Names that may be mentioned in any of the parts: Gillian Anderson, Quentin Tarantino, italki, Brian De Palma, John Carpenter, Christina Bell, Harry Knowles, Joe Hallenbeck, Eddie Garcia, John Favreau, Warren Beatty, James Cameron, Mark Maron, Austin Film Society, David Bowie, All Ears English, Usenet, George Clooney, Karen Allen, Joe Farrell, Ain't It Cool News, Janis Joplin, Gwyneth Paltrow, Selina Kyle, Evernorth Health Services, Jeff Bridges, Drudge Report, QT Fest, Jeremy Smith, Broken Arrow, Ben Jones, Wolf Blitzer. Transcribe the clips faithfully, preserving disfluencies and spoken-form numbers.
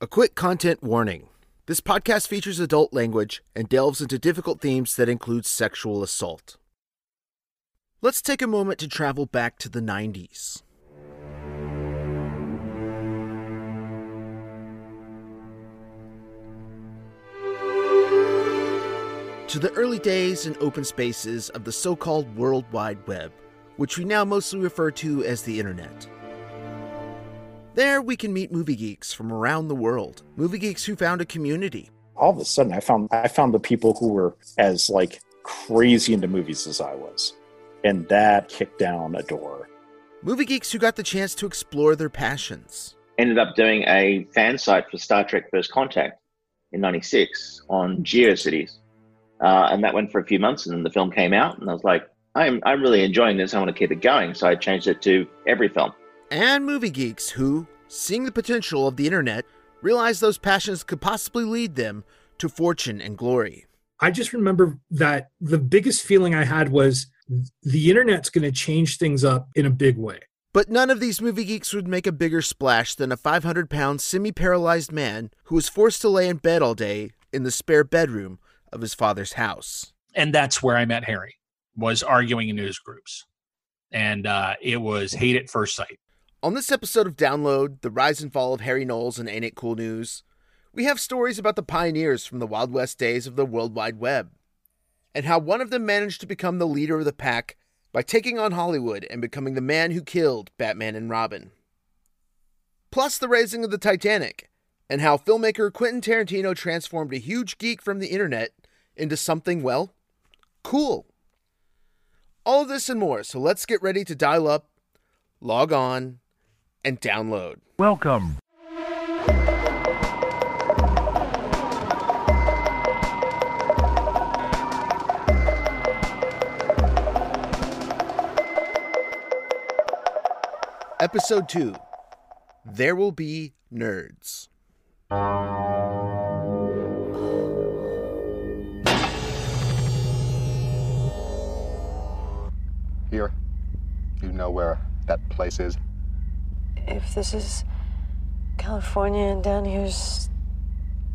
A quick content warning. This podcast features adult language and delves into difficult themes that include sexual assault. Let's take a moment to travel back to the nineties. To the early days and open spaces of the so-called World Wide Web, which we now mostly refer to as the Internet. There we can meet movie geeks from around the world, movie geeks who found a community. All of a sudden I found I found the people who were as like crazy into movies as I was, and that kicked down a door. Movie geeks who got the chance to explore their passions. Ended up doing a fan site for Star Trek First Contact in ninety-six on GeoCities, uh, and that went for a few months, and then the film came out, and I was like, I'm I'm really enjoying this. I want to keep it going. So I changed it to every film. And movie geeks who, seeing the potential of the internet, realized those passions could possibly lead them to fortune and glory. I just remember that the biggest feeling I had was the internet's going to change things up in a big way. But none of these movie geeks would make a bigger splash than a five hundred pound semi-paralyzed man who was forced to lay in bed all day in the spare bedroom of his father's house. And that's where I met Harry. Was arguing in news groups. And uh, it was hate at first sight. On this episode of Download, the rise and fall of Harry Knowles and Ain't It Cool News, we have stories about the pioneers from the Wild West days of the World Wide Web, and how one of them managed to become the leader of the pack by taking on Hollywood and becoming the man who killed Batman and Robin. Plus the raising of the Titanic, and how filmmaker Quentin Tarantino transformed a huge geek from the internet into something, well, cool. All this and more, so let's get ready to dial up, log on, and download. Welcome. Episode two, There Will Be Nerds. Here, you know where that place is? If this is California and down here's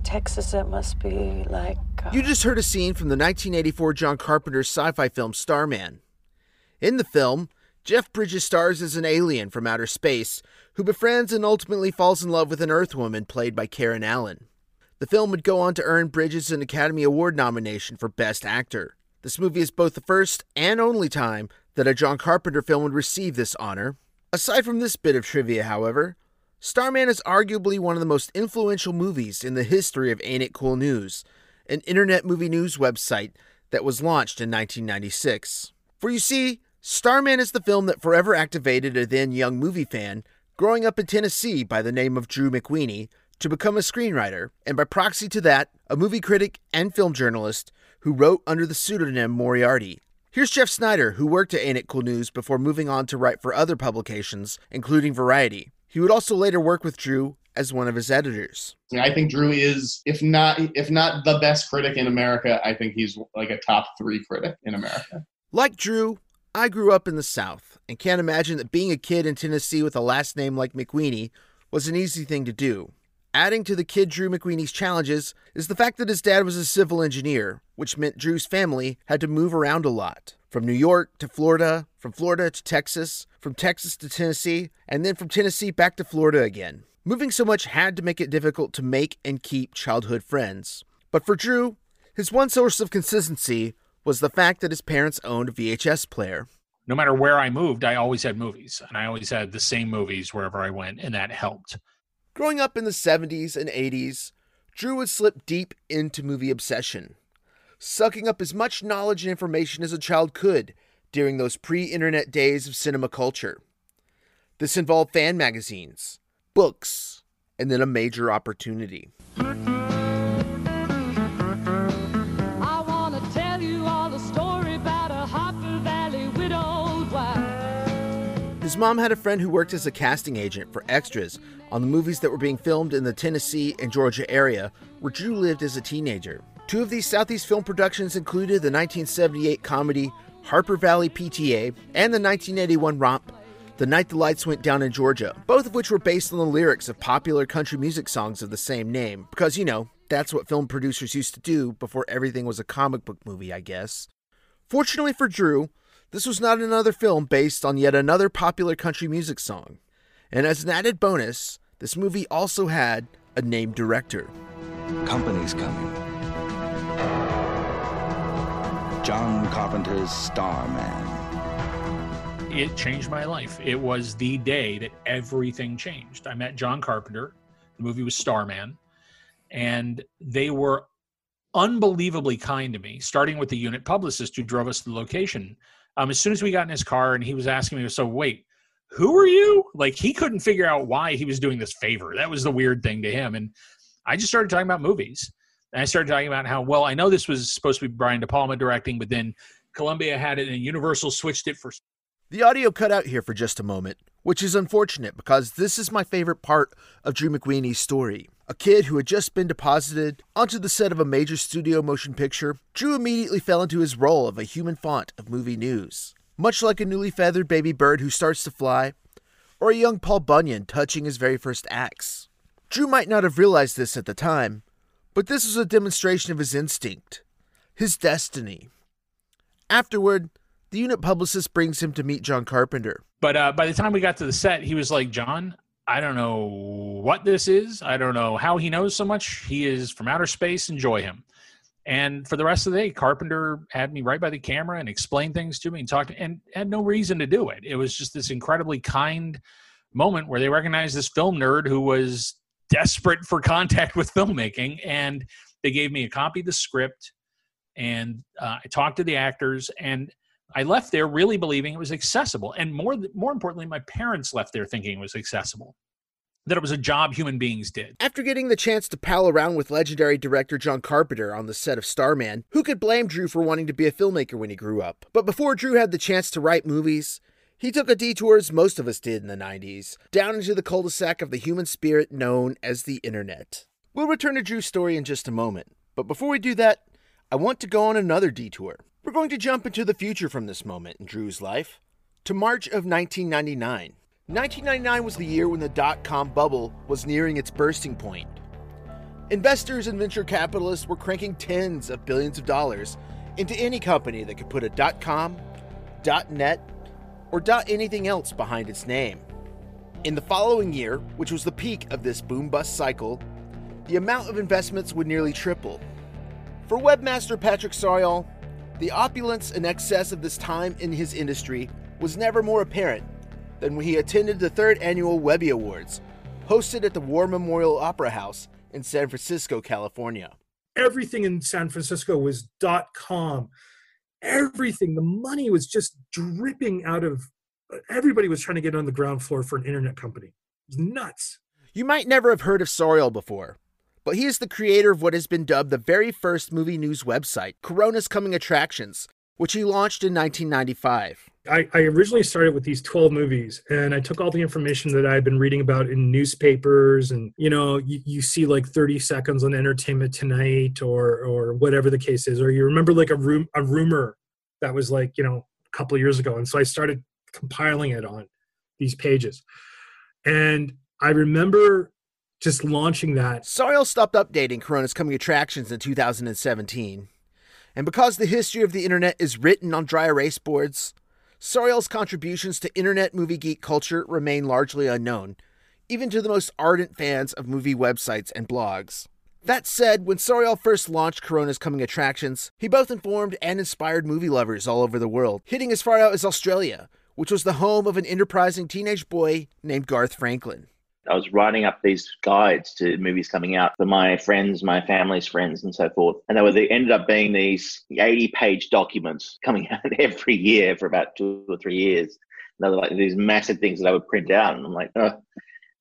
Texas, that must be like... Uh... You just heard a scene from the nineteen eighty-four John Carpenter sci-fi film Starman. In the film, Jeff Bridges stars as an alien from outer space who befriends and ultimately falls in love with an Earth woman played by Karen Allen. The film would go on to earn Bridges an Academy Award nomination for Best Actor. This movie is both the first and only time that a John Carpenter film would receive this honor. Aside from this bit of trivia, however, Starman is arguably one of the most influential movies in the history of Ain't It Cool News, an internet movie news website that was launched in nineteen ninety-six. For you see, Starman is the film that forever activated a then young movie fan growing up in Tennessee by the name of Drew McWeeny to become a screenwriter, and by proxy to that, a movie critic and film journalist who wrote under the pseudonym Moriarty. Here's Jeff Snyder, who worked at Ain't It Cool News before moving on to write for other publications, including Variety. He would also later work with Drew as one of his editors. I think Drew is, if not if not the best critic in America, I think he's like a top three critic in America. Like Drew, I grew up in the South and can't imagine that being a kid in Tennessee with a last name like McWeeny was an easy thing to do. Adding to the kid Drew McWeeny's challenges is the fact that his dad was a civil engineer, which meant Drew's family had to move around a lot. From New York to Florida, from Florida to Texas, from Texas to Tennessee, and then from Tennessee back to Florida again. Moving so much had to make it difficult to make and keep childhood friends. But for Drew, his one source of consistency was the fact that his parents owned a V H S player. No matter where I moved, I always had movies, and I always had the same movies wherever I went, and that helped. Growing up in the seventies and eighties, Drew would slip deep into movie obsession, sucking up as much knowledge and information as a child could during those pre-internet days of cinema culture. This involved fan magazines, books, and then a major opportunity. I want to tell you all a story about a Harper Valley widowed wife. His mom had a friend who worked as a casting agent for extras on the movies that were being filmed in the Tennessee and Georgia area where Drew lived as a teenager. Two of these Southeast film productions included the nineteen seventy-eight comedy Harper Valley P T A and the nineteen eighty-one romp The Night the Lights Went Down in Georgia, both of which were based on the lyrics of popular country music songs of the same name, because, you know, that's what film producers used to do before everything was a comic book movie, I guess. Fortunately for Drew, this was not another film based on yet another popular country music song. And as an added bonus, this movie also had a named director. Company's coming. John Carpenter's Starman. It changed my life. It was the day that everything changed. I met John Carpenter. The movie was Starman. And they were unbelievably kind to me, starting with the unit publicist who drove us to the location. Um, as soon as we got in his car and he was asking me, so wait, who are you? Like, he couldn't figure out why he was doing this favor. That was the weird thing to him. And I just started talking about movies. And I started talking about how, well, I know this was supposed to be Brian De Palma directing, but then Columbia had it and Universal switched it for... The audio cut out here for just a moment, which is unfortunate because this is my favorite part of Drew McWeeny's story. A kid who had just been deposited onto the set of a major studio motion picture, Drew immediately fell into his role of a human font of movie news. Much like a newly feathered baby bird who starts to fly, or a young Paul Bunyan touching his very first axe. Drew might not have realized this at the time, but this was a demonstration of his instinct, his destiny. Afterward, the unit publicist brings him to meet John Carpenter. But uh, by the time we got to the set, he was like, John, I don't know what this is. I don't know how he knows so much. He is from outer space. Enjoy him. And for the rest of the day, Carpenter had me right by the camera and explained things to me and talked to, and had no reason to do it. It was just this incredibly kind moment where they recognized this film nerd who was desperate for contact with filmmaking. And they gave me a copy of the script. And uh, I talked to the actors, and I left there really believing it was accessible. And more more importantly, my parents left there thinking it was accessible, that it was a job human beings did. After getting the chance to pal around with legendary director John Carpenter on the set of Starman, who could blame Drew for wanting to be a filmmaker when he grew up? But before Drew had the chance to write movies, he took a detour, as most of us did in the nineties, down into the cul-de-sac of the human spirit known as the internet. We'll return to Drew's story in just a moment. But before we do that, I want to go on another detour. We're going to jump into the future from this moment in Drew's life to March of nineteen ninety-nine. nineteen ninety-nine was the year when the dot-com bubble was nearing its bursting point. Investors and venture capitalists were cranking tens of billions of dollars into any company that could put a dot-com, dot-net, or dot-anything else behind its name. In the following year, which was the peak of this boom-bust cycle, the amount of investments would nearly triple. For webmaster Patrick Sauriol, the opulence and excess of this time in his industry was never more apparent than when he attended the third annual Webby Awards, hosted at the War Memorial Opera House in San Francisco, California. Everything in San Francisco was dot-com. Everything, the money was just dripping out of, everybody was trying to get on the ground floor for an internet company. It was nuts. You might never have heard of Sauriol before, but he is the creator of what has been dubbed the very first movie news website, Corona's Coming Attractions, which he launched in nineteen ninety-five. I, I originally started with these twelve movies, and I took all the information that I had been reading about in newspapers, and, you know, you, you see like thirty seconds on Entertainment Tonight or or whatever the case is, or you remember like a room a rumor that was like, you know, a couple of years ago. And so I started compiling it on these pages. And I remember just launching that. Sauriol stopped updating Corona's Coming Attractions in two thousand seventeen. And because the history of the internet is written on dry erase boards, Sauriol's contributions to internet movie geek culture remain largely unknown, even to the most ardent fans of movie websites and blogs. That said, when Sauriol first launched Corona's Coming Attractions, he both informed and inspired movie lovers all over the world, hitting as far out as Australia, which was the home of an enterprising teenage boy named Garth Franklin. I was writing up these guides to movies coming out for my friends, my family's friends, and so forth. And they were they ended up being these eighty-page documents coming out every year for about two or three years. And they were like these massive things that I would print out. And I'm like, oh.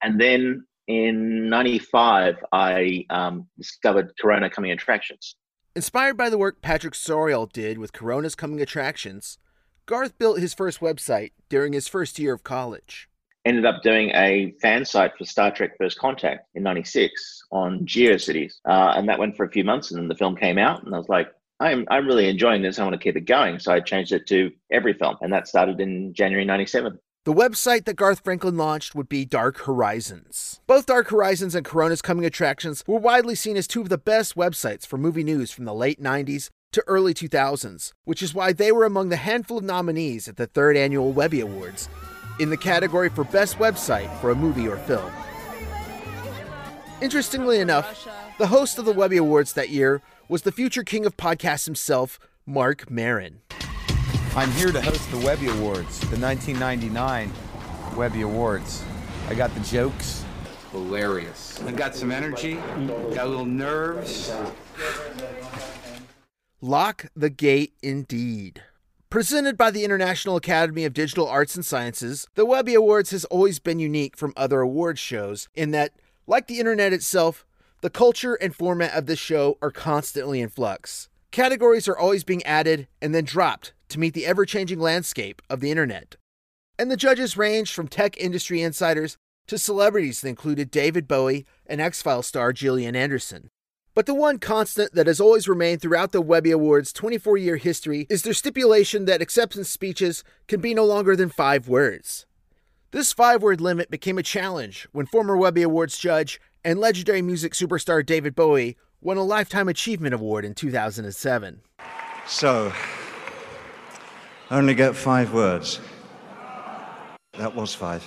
And then in ninety-five, I um, discovered Corona's Coming Attractions. Inspired by the work Patrick Sauriol did with Corona's Coming Attractions, Garth built his first website during his first year of college. Ended up doing a fan site for Star Trek First Contact in ninety-six on GeoCities. Uh, and that went for a few months, and then the film came out, and I was like, I'm I'm really enjoying this. I want to keep it going. So I changed it to Every Film, and that started in January ninety-seven. The website that Garth Franklin launched would be Dark Horizons. Both Dark Horizons and Corona's Coming Attractions were widely seen as two of the best websites for movie news from the late nineties to early two thousands, which is why they were among the handful of nominees at the third annual Webby Awards in the category for Best Website for a Movie or Film. Interestingly enough, the host of the Webby Awards that year was the future king of podcasts himself, Mark Maron. I'm here to host the Webby Awards, the nineteen ninety-nine Webby Awards. I got the jokes. Hilarious. I got some energy, got a little nerves. Lock the gate indeed. Presented by the International Academy of Digital Arts and Sciences, the Webby Awards has always been unique from other award shows in that, like the internet itself, the culture and format of this show are constantly in flux. Categories are always being added and then dropped to meet the ever-changing landscape of the internet. And the judges ranged from tech industry insiders to celebrities that included David Bowie and X-Files star Gillian Anderson. But the one constant that has always remained throughout the Webby Awards' twenty-four-year history is their stipulation that acceptance speeches can be no longer than five words. This five-word limit became a challenge when former Webby Awards judge and legendary music superstar David Bowie won a Lifetime Achievement Award in two thousand seven. So... only get five words. That was five.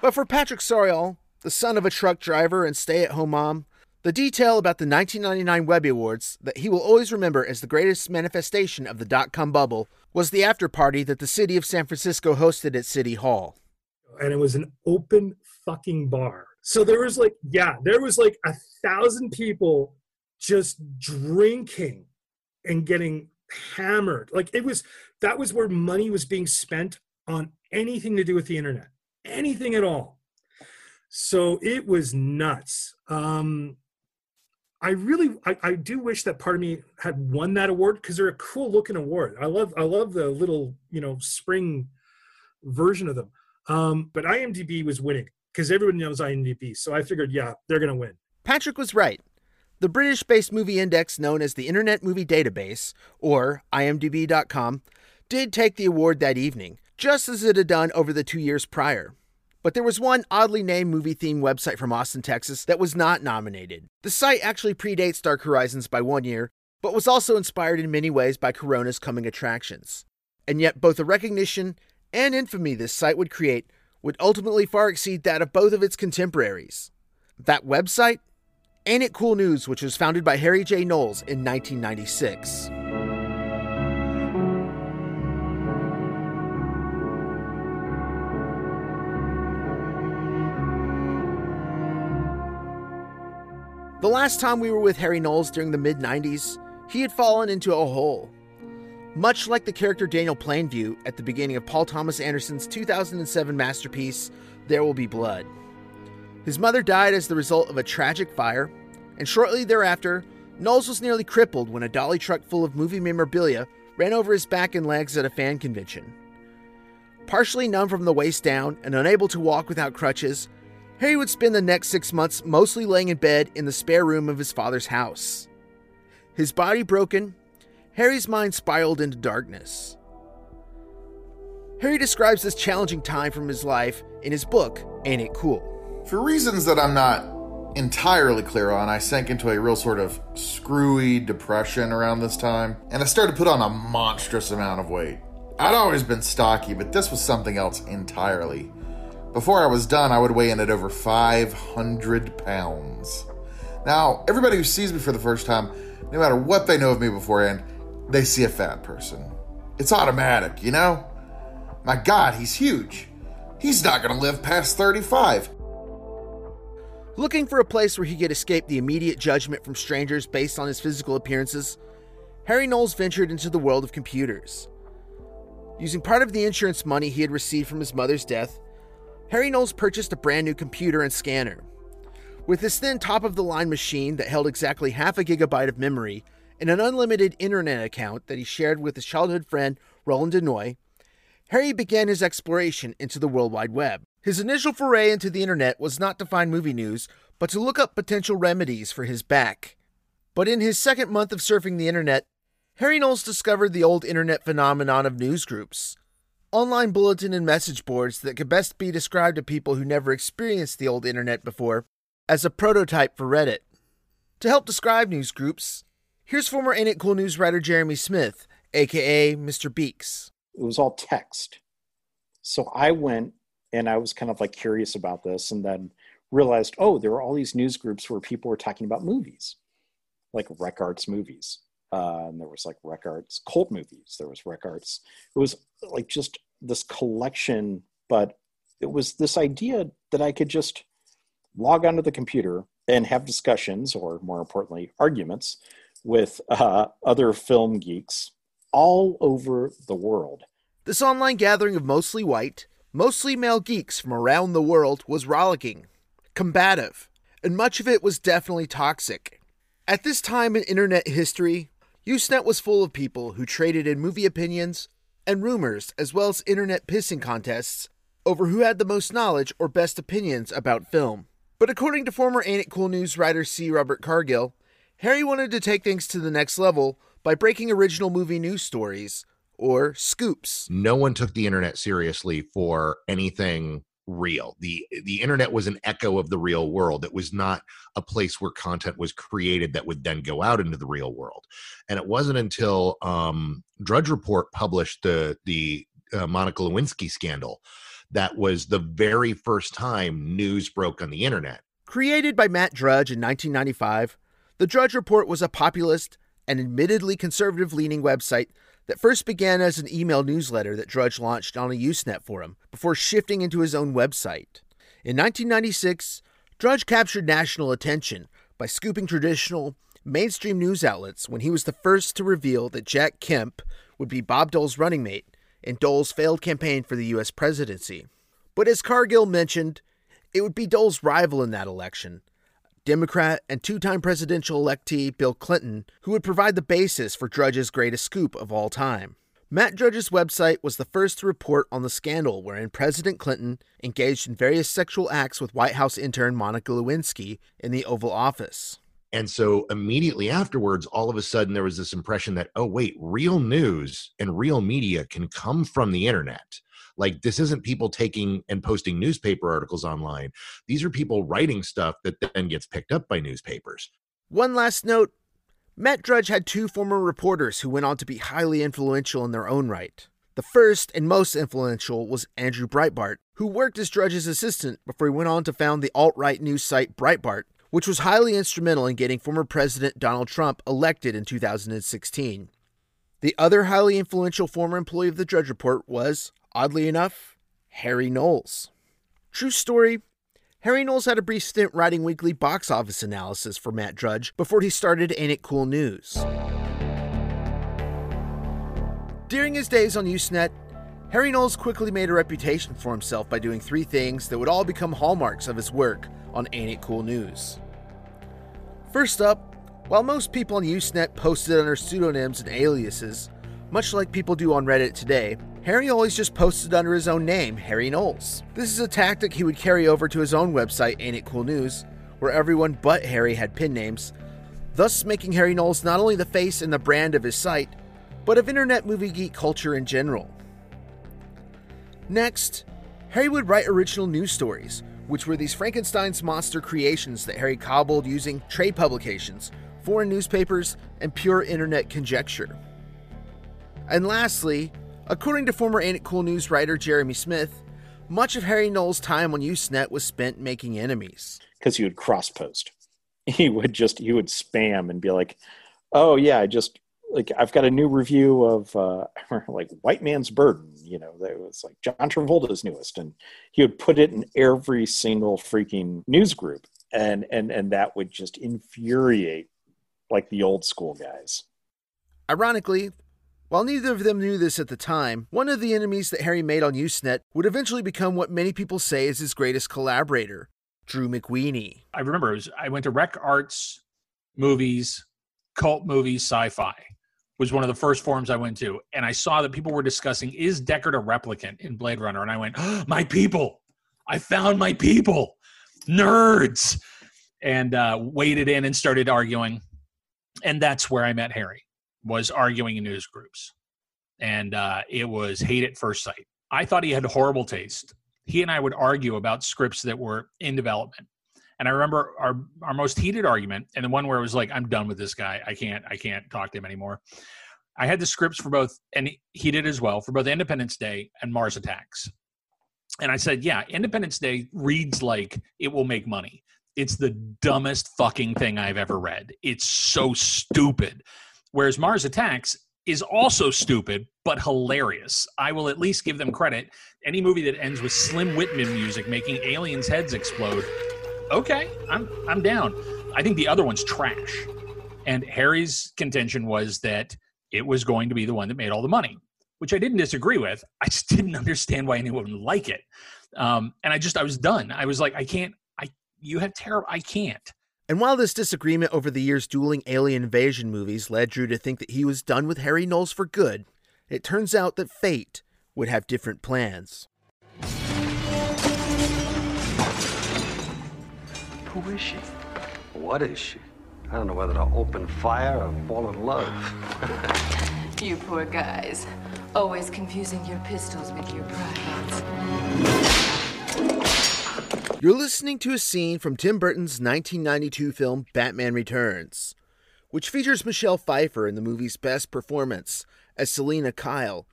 But for Patrick Sauriol, the son of a truck driver and stay-at-home mom, the detail about the nineteen ninety-nine Webby Awards that he will always remember as the greatest manifestation of the dot-com bubble was the after-party that the city of San Francisco hosted at City Hall. And it was an open fucking bar. So there was like, yeah, there was like a thousand people just drinking and getting hammered. Like it was, that was where money was being spent on anything to do with the internet, anything at all. So it was nuts. Um, I really, I, I do wish that part of me had won that award because they're a cool looking award. I love, I love the little, you know, spring version of them. Um, but IMDb was winning because everyone knows IMDb. So I figured, yeah, they're going to win. Patrick was right. The British-based movie index known as the Internet Movie Database, or I M D B dot com, did take the award that evening, just as it had done over the two years prior. But there was one oddly named movie-themed website from Austin, Texas that was not nominated. The site actually predates Dark Horizons by one year, but was also inspired in many ways by Corona's Coming Attractions. And yet both the recognition and infamy this site would create would ultimately far exceed that of both of its contemporaries. That website? Ain't It Cool News, which was founded by Harry J. Knowles in nineteen ninety-six. The last time we were with Harry Knowles during the mid-nineties, he had fallen into a hole. Much like the character Daniel Plainview at the beginning of Paul Thomas Anderson's two thousand seven masterpiece, There Will Be Blood. His mother died as the result of a tragic fire, and shortly thereafter, Knowles was nearly crippled when a dolly truck full of movie memorabilia ran over his back and legs at a fan convention. Partially numb from the waist down and unable to walk without crutches, Harry would spend the next six months mostly laying in bed in the spare room of his father's house. His body broken, Harry's mind spiraled into darkness. Harry describes this challenging time from his life in his book, Ain't It Cool? For reasons that I'm not entirely clear on, I sank into a real sort of screwy depression around this time, and I started to put on a monstrous amount of weight. I'd always been stocky, but this was something else entirely. Before I was done, I would weigh in at over five hundred pounds. Now, everybody who sees me for the first time, no matter what they know of me beforehand, they see a fat person. It's automatic, you know? My God, he's huge. He's not going to live past thirty-five. Looking for a place where he could escape the immediate judgment from strangers based on his physical appearances, Harry Knowles ventured into the world of computers. Using part of the insurance money he had received from his mother's death, Harry Knowles purchased a brand new computer and scanner. With this then top-of-the-line machine that held exactly half a gigabyte of memory and an unlimited internet account that he shared with his childhood friend Roland Denoy, Harry began his exploration into the World Wide Web. His initial foray into the internet was not to find movie news, but to look up potential remedies for his back. But in his second month of surfing the internet, Harry Knowles discovered the old internet phenomenon of newsgroups, online bulletin and message boards that could best be described to people who never experienced the old internet before as a prototype for Reddit. To help describe newsgroups, here's former Ain't It Cool News writer Jeremy Smith, a k a. Mister Beaks. It was all text. So I went and I was kind of like curious about this, and then realized, oh, there were all these news groups where people were talking about movies, like Rec Arts movies. Uh, and there was like Rec Arts cult movies. There was Rec Arts. It was like just this collection, but it was this idea that I could just log onto the computer and have discussions, or more importantly, arguments with uh, other film geeks all over the world. This online gathering of mostly white, mostly male geeks from around the world was rollicking, combative, and much of it was definitely toxic. At this time in internet history, Usenet was full of people who traded in movie opinions and rumors, as well as internet pissing contests over who had the most knowledge or best opinions about film. But according to former Ain't It Cool News writer C. Robert Cargill, Harry wanted to take things to the next level by breaking original movie news stories, or scoops. No one took the internet seriously for anything real. The the internet was an echo of the real world. It was not a place where content was created that would then go out into the real world. And it wasn't until um, Drudge Report published the, the uh, Monica Lewinsky scandal that was the very first time news broke on the internet. Created by Matt Drudge in nineteen ninety-five, the Drudge Report was a populist and admittedly conservative-leaning website that first began as an email newsletter that Drudge launched on a Usenet forum before shifting into his own website. In nineteen ninety-six, Drudge captured national attention by scooping traditional, mainstream news outlets when he was the first to reveal that Jack Kemp would be Bob Dole's running mate in Dole's failed campaign for the U S presidency. But as Cargill mentioned, it would be Dole's rival in that election, Democrat and two-time presidential electee Bill Clinton, who would provide the basis for Drudge's greatest scoop of all time. Matt Drudge's website was the first to report on the scandal wherein President Clinton engaged in various sexual acts with White House intern Monica Lewinsky in the Oval Office. And so immediately afterwards, all of a sudden, there was this impression that, oh, wait, real news and real media can come from the internet. Like, this isn't people taking and posting newspaper articles online. These are people writing stuff that then gets picked up by newspapers. One last note, Matt Drudge had two former reporters who went on to be highly influential in their own right. The first and most influential was Andrew Breitbart, who worked as Drudge's assistant before he went on to found the alt-right news site Breitbart, which was highly instrumental in getting former President Donald Trump elected in two thousand sixteen. The other highly influential former employee of the Drudge Report was, oddly enough, Harry Knowles. True story, Harry Knowles had a brief stint writing weekly box office analysis for Matt Drudge before he started Ain't It Cool News. During his days on Usenet, Harry Knowles quickly made a reputation for himself by doing three things that would all become hallmarks of his work on Ain't It Cool News. First up, while most people on Usenet posted under pseudonyms and aliases, much like people do on Reddit today, Harry always just posted under his own name, Harry Knowles. This is a tactic he would carry over to his own website, Ain't It Cool News, where everyone but Harry had pin names, thus making Harry Knowles not only the face and the brand of his site, but of internet movie geek culture in general. Next, Harry would write original news stories, which were these Frankenstein's monster creations that Harry cobbled using trade publications, foreign newspapers, and pure internet conjecture. And lastly, according to former Ain't It Cool News writer Jeremy Smith, much of Harry Knowles' time on Usenet was spent making enemies. Because he would cross-post. He would just, he would spam and be like, oh yeah, I just, like, I've got a new review of, uh, like, White Man's Burden, you know, that was like John Travolta's newest. And he would put it in every single freaking news group. And, and, and that would just infuriate, like, the old school guys. Ironically, While neither of them knew this at the time, one of the enemies that Harry made on Usenet would eventually become what many people say is his greatest collaborator, Drew McWeeny. I remember it was, I went to rec arts, movies, cult movies, sci-fi was one of the first forums I went to. And I saw that people were discussing, is Deckard a replicant in Blade Runner? And I went, oh, my people, I found my people, nerds, and uh, waded in and started arguing. And that's where I met Harry, was arguing in news groups. And uh, it was hate at first sight. I thought he had horrible taste. He and I would argue about scripts that were in development. And I remember our, our most heated argument, and the one where it was like, I'm done with this guy. I can't, I can't talk to him anymore. I had the scripts for both, and he did as well, for both Independence Day and Mars Attacks. And I said, yeah, Independence Day reads like it will make money. It's the dumbest fucking thing I've ever read. It's so stupid. Whereas Mars Attacks is also stupid, but hilarious. I will at least give them credit. Any movie that ends with Slim Whitman music making aliens' heads explode, okay, I'm I'm down. I think the other one's trash. And Harry's contention was that it was going to be the one that made all the money, which I didn't disagree with. I just didn't understand why anyone would like it. Um, and I just, I was done. I was like, I can't, I you have terror, I can't. And while this disagreement over the year's dueling alien invasion movies led Drew to think that he was done with Harry Knowles for good, it turns out that fate would have different plans. Who is she? What is she? I don't know whether to open fire or fall in love. You poor guys. Always confusing your pistols with your prides. You're listening to a scene from Tim Burton's nineteen ninety-two film Batman Returns, which features Michelle Pfeiffer in the movie's best performance as Selina Kyle,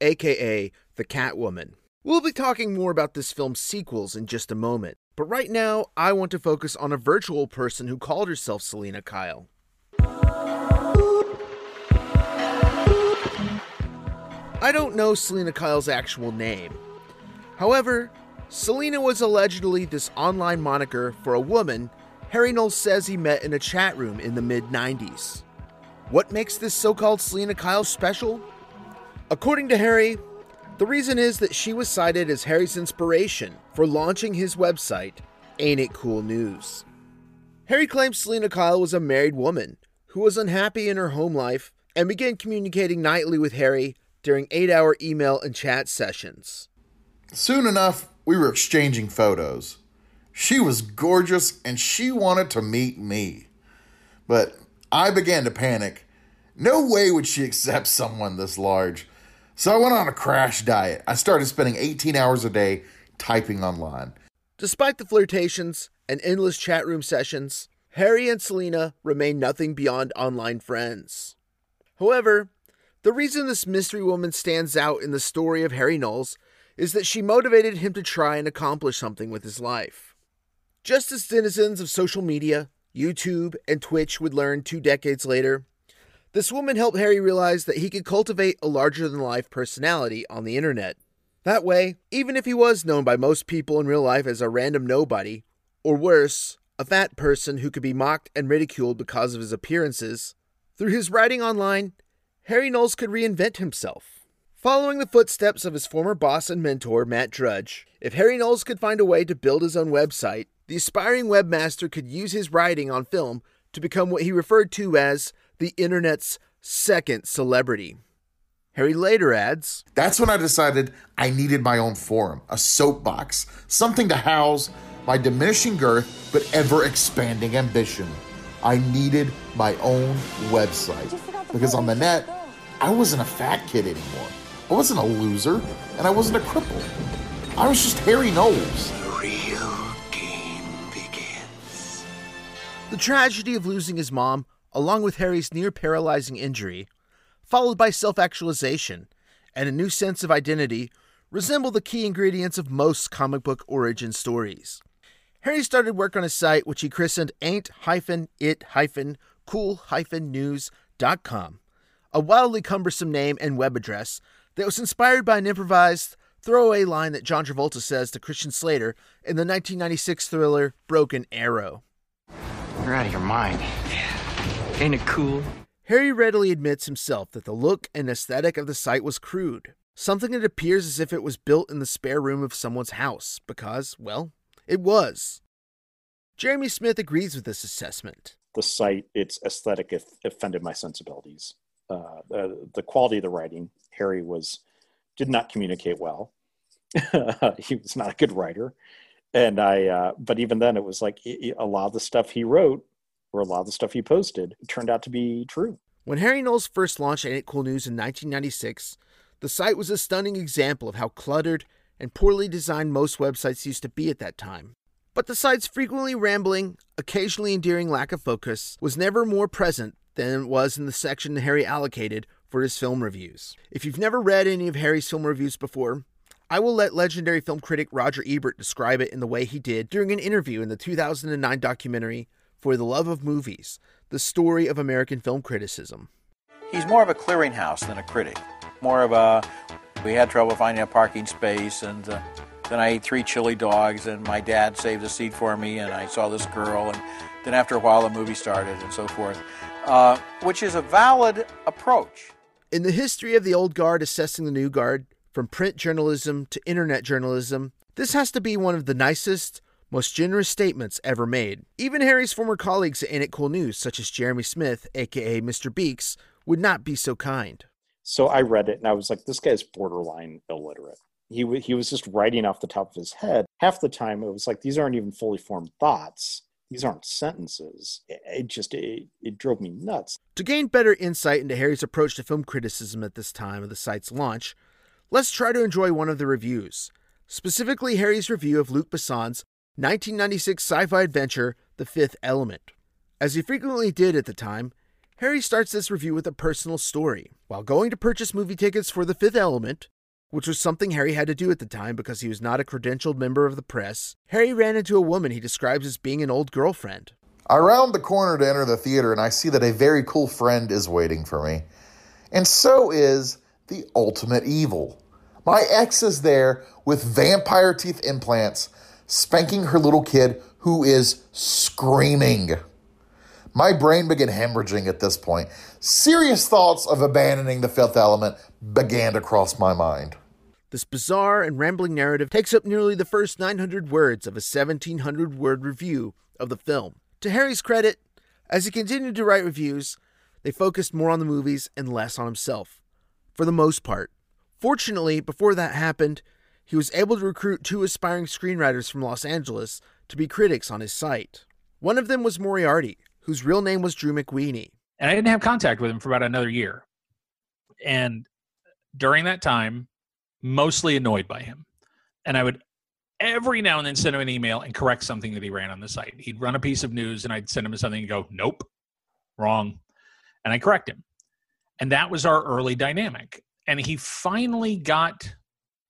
aka the Catwoman. We'll be talking more about this film's sequels in just a moment, but right now I want to focus on a virtual person who called herself Selina Kyle. I don't know Selina Kyle's actual name. However, Selina was allegedly this online moniker for a woman Harry Knowles says he met in a chat room in the mid nineties. What makes this so-called Selina Kyle special? According to Harry, the reason is that she was cited as Harry's inspiration for launching his website, Ain't It Cool News. Harry claims Selina Kyle was a married woman who was unhappy in her home life and began communicating nightly with Harry during eight-hour email and chat sessions. Soon enough, we were exchanging photos. She was gorgeous and she wanted to meet me. But I began to panic. No way would she accept someone this large. So I went on a crash diet. I started spending eighteen hours a day typing online. Despite the flirtations and endless chat room sessions, Harry and Selina remained nothing beyond online friends. However, the reason this mystery woman stands out in the story of Harry Knowles is that she motivated him to try and accomplish something with his life. Just as denizens of social media, YouTube, and Twitch would learn two decades later, this woman helped Harry realize that he could cultivate a larger-than-life personality on the internet. That way, even if he was known by most people in real life as a random nobody, or worse, a fat person who could be mocked and ridiculed because of his appearances, through his writing online, Harry Knowles could reinvent himself. Following the footsteps of his former boss and mentor, Matt Drudge, if Harry Knowles could find a way to build his own website, the aspiring webmaster could use his writing on film to become what he referred to as the internet's second celebrity. Harry later adds, "That's when I decided I needed my own forum, a soapbox, something to house my diminishing girth but ever-expanding ambition. I needed my own website because on the net, I wasn't a fat kid anymore. I wasn't a loser, and I wasn't a cripple. I was just Harry Knowles." The real game begins. The tragedy of losing his mom, along with Harry's near-paralyzing injury, followed by self-actualization and a new sense of identity, resemble the key ingredients of most comic book origin stories. Harry started work on a site which he christened ain't it cool news dot com, a wildly cumbersome name and web address that was inspired by an improvised throwaway line that John Travolta says to Christian Slater in the nineteen ninety-six thriller Broken Arrow. "You're out of your mind. Ain't it cool?" Harry readily admits himself that the look and aesthetic of the site was crude, something that appears as if it was built in the spare room of someone's house, because, well, it was. Jeremy Smith agrees with this assessment. The site, its aesthetic offended my sensibilities. Uh, the, the quality of the writing, Harry was did not communicate well. He was not a good writer. And I, uh, but even then it was like it, a lot of the stuff he wrote or a lot of the stuff he posted turned out to be true. When Harry Knowles first launched Ain't It Cool News in nineteen ninety-six, the site was a stunning example of how cluttered and poorly designed most websites used to be at that time. But the site's frequently rambling, occasionally endearing lack of focus was never more present than it was in the section Harry allocated for his film reviews. If you've never read any of Harry's film reviews before, I will let legendary film critic Roger Ebert describe it in the way he did during an interview in the two thousand nine documentary, For the Love of Movies, The Story of American Film Criticism. He's more of a clearinghouse than a critic. More of a, we had trouble finding a parking space, and uh, then I ate three chili dogs, and my dad saved a seat for me, and I saw this girl, and then after a while the movie started, and so forth, uh, which is a valid approach. In the history of the old guard assessing the new guard, from print journalism to internet journalism, this has to be one of the nicest, most generous statements ever made. Even Harry's former colleagues at Ain't It Cool News, such as Jeremy Smith, a k a. Mister Beaks, would not be so kind. So I read it and I was like, this guy's borderline illiterate. He, w- he was just writing off the top of his head. Half the time it was like, these aren't even fully formed thoughts. These aren't sentences. It just, it, it drove me nuts. To gain better insight into Harry's approach to film criticism at this time of the site's launch, let's try to enjoy one of the reviews, specifically Harry's review of Luc Besson's nineteen ninety-six sci-fi adventure, The Fifth Element. As he frequently did at the time, Harry starts this review with a personal story. While going to purchase movie tickets for The Fifth Element, which was something Harry had to do at the time because he was not a credentialed member of the press, Harry ran into a woman he describes as being an old girlfriend. I round the corner to enter the theater, and I see that a very cool friend is waiting for me. And so is the ultimate evil. My ex is there with vampire teeth implants, spanking her little kid who is screaming. My brain began hemorrhaging at this point. Serious thoughts of abandoning the Fifth Element began to cross my mind. This bizarre and rambling narrative takes up nearly the first nine hundred words of a seventeen hundred word review of the film. To Harry's credit, as he continued to write reviews, they focused more on the movies and less on himself, for the most part. Fortunately, before that happened, he was able to recruit two aspiring screenwriters from Los Angeles to be critics on his site. One of them was Moriarty, whose real name was Drew McWeeny. And I didn't have contact with him for about another year. And during that time, mostly annoyed by him. And I would every now and then send him an email and correct something that he ran on the site. He'd run a piece of news and I'd send him something and go, nope, wrong. And I correct him. And that was our early dynamic. And he finally got,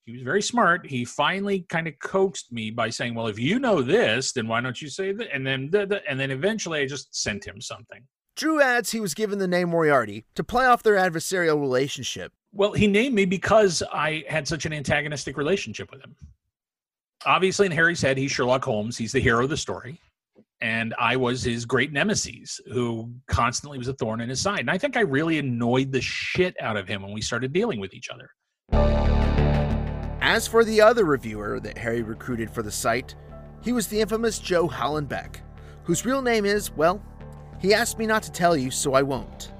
he was very smart. He finally kind of coaxed me by saying, well, if you know this, then why don't you say that? And then, the, the, and then eventually I just sent him something. Drew adds he was given the name Moriarty to play off their adversarial relationship. Well, he named me because I had such an antagonistic relationship with him. Obviously, in Harry's head, he's Sherlock Holmes. He's the hero of the story. And I was his great nemesis, who constantly was a thorn in his side. And I think I really annoyed the shit out of him when we started dealing with each other. As for the other reviewer that Harry recruited for the site, he was the infamous Joe Hallenbeck, whose real name is, well, he asked me not to tell you, so I won't.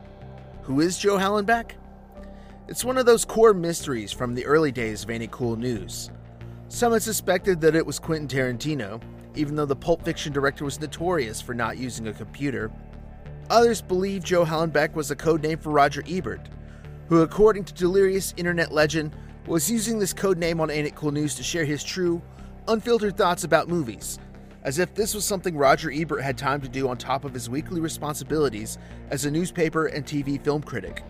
Who is Joe Hallenbeck? It's one of those core mysteries from the early days of Ain't It Cool News. Some had suspected that it was Quentin Tarantino, even though the Pulp Fiction director was notorious for not using a computer. Others believed Joe Hallenbeck was a codename for Roger Ebert, who, according to delirious internet legend, was using this codename on Ain't It Cool News to share his true, unfiltered thoughts about movies, as if this was something Roger Ebert had time to do on top of his weekly responsibilities as a newspaper and T V film critic.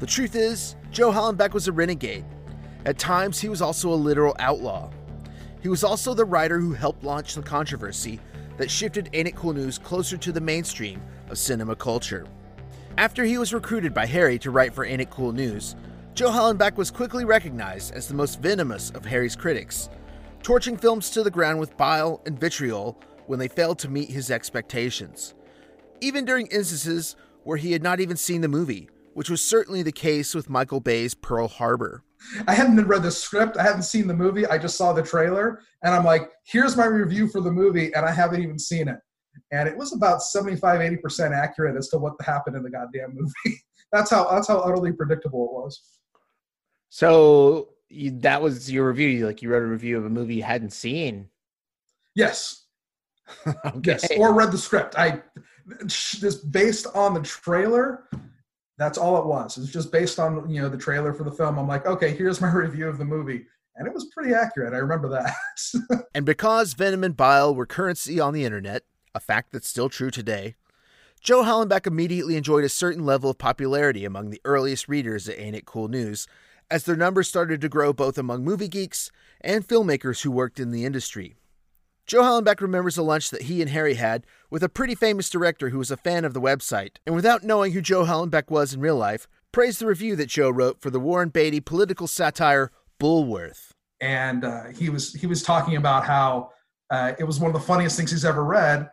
The truth is, Joe Hallenbeck was a renegade. At times, he was also a literal outlaw. He was also the writer who helped launch the controversy that shifted Ain't It Cool News closer to the mainstream of cinema culture. After he was recruited by Harry to write for Ain't It Cool News, Joe Hallenbeck was quickly recognized as the most venomous of Harry's critics, torching films to the ground with bile and vitriol when they failed to meet his expectations. Even during instances where he had not even seen the movie, which was certainly the case with Michael Bay's Pearl Harbor. I hadn't read the script. I hadn't seen the movie. I just saw the trailer, and I'm like, here's my review for the movie, and I haven't even seen it. And it was about seventy-five, eighty percent accurate as to what happened in the goddamn movie. That's how that's how utterly predictable it was. So you, that was your review. You, like, you wrote a review of a movie you hadn't seen. Yes. Okay. Yes, or read the script. I just based on the trailer. That's all it was. It's just based on, you know, the trailer for the film. I'm like, okay, here's my review of the movie. And it was pretty accurate. I remember that. And because venom and bile were currency on the internet, a fact that's still true today, Joe Hallenbeck immediately enjoyed a certain level of popularity among the earliest readers at Ain't It Cool News, as their numbers started to grow both among movie geeks and filmmakers who worked in the industry. Joe Hallenbeck remembers a lunch that he and Harry had with a pretty famous director who was a fan of the website, and without knowing who Joe Hallenbeck was in real life, praised the review that Joe wrote for the Warren Beatty political satire Bullworth. And uh, he was he was talking about how uh, it was one of the funniest things he's ever read,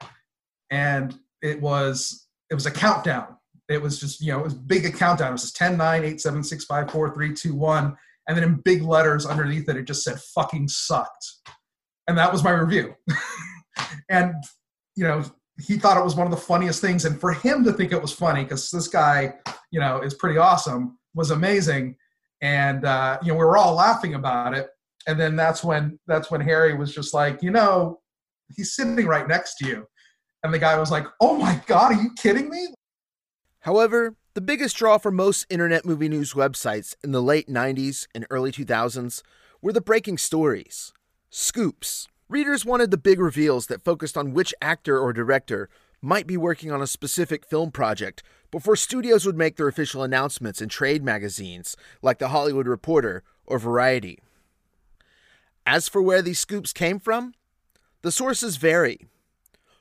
and it was it was a countdown. It was just, you know, it was big a countdown. It was just ten, nine, eight, seven, six, five, four, three, two, one, and then in big letters underneath it, it just said "fucking sucked." And that was my review. And, you know, he thought it was one of the funniest things. And for him to think it was funny, because this guy, you know, is pretty awesome, was amazing. And, uh, you know, we were all laughing about it. And then that's when, that's when Harry was just like, you know, he's sitting right next to you. And the guy was like, oh my God, are you kidding me? However, the biggest draw for most internet movie news websites in the late nineties and early two thousands were the breaking stories. Scoops. Readers wanted the big reveals that focused on which actor or director might be working on a specific film project before studios would make their official announcements in trade magazines like The Hollywood Reporter or Variety. As for where these scoops came from, the sources vary.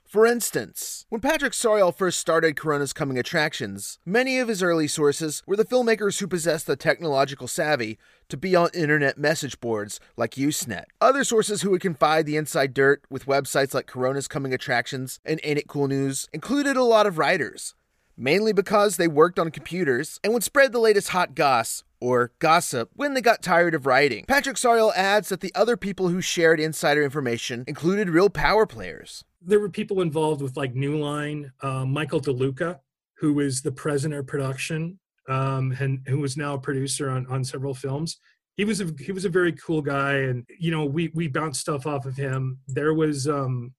For instance, when Patrick Sauriol first started Corona's Coming Attractions, many of his early sources were the filmmakers who possessed the technological savvy to be on internet message boards like Usenet. Other sources who would confide the inside dirt with websites like Corona's Coming Attractions and Ain't It Cool News included a lot of writers, mainly because they worked on computers and would spread the latest hot goss or gossip when they got tired of writing. Patrick Sauriol adds that the other people who shared insider information included real power players. There were people involved with, like, New Line, uh, Michael DeLuca, who is the president of production, um, and who was now a producer on, on several films. He was a, he was a very cool guy, and, you know, we we bounced stuff off of him. There was um,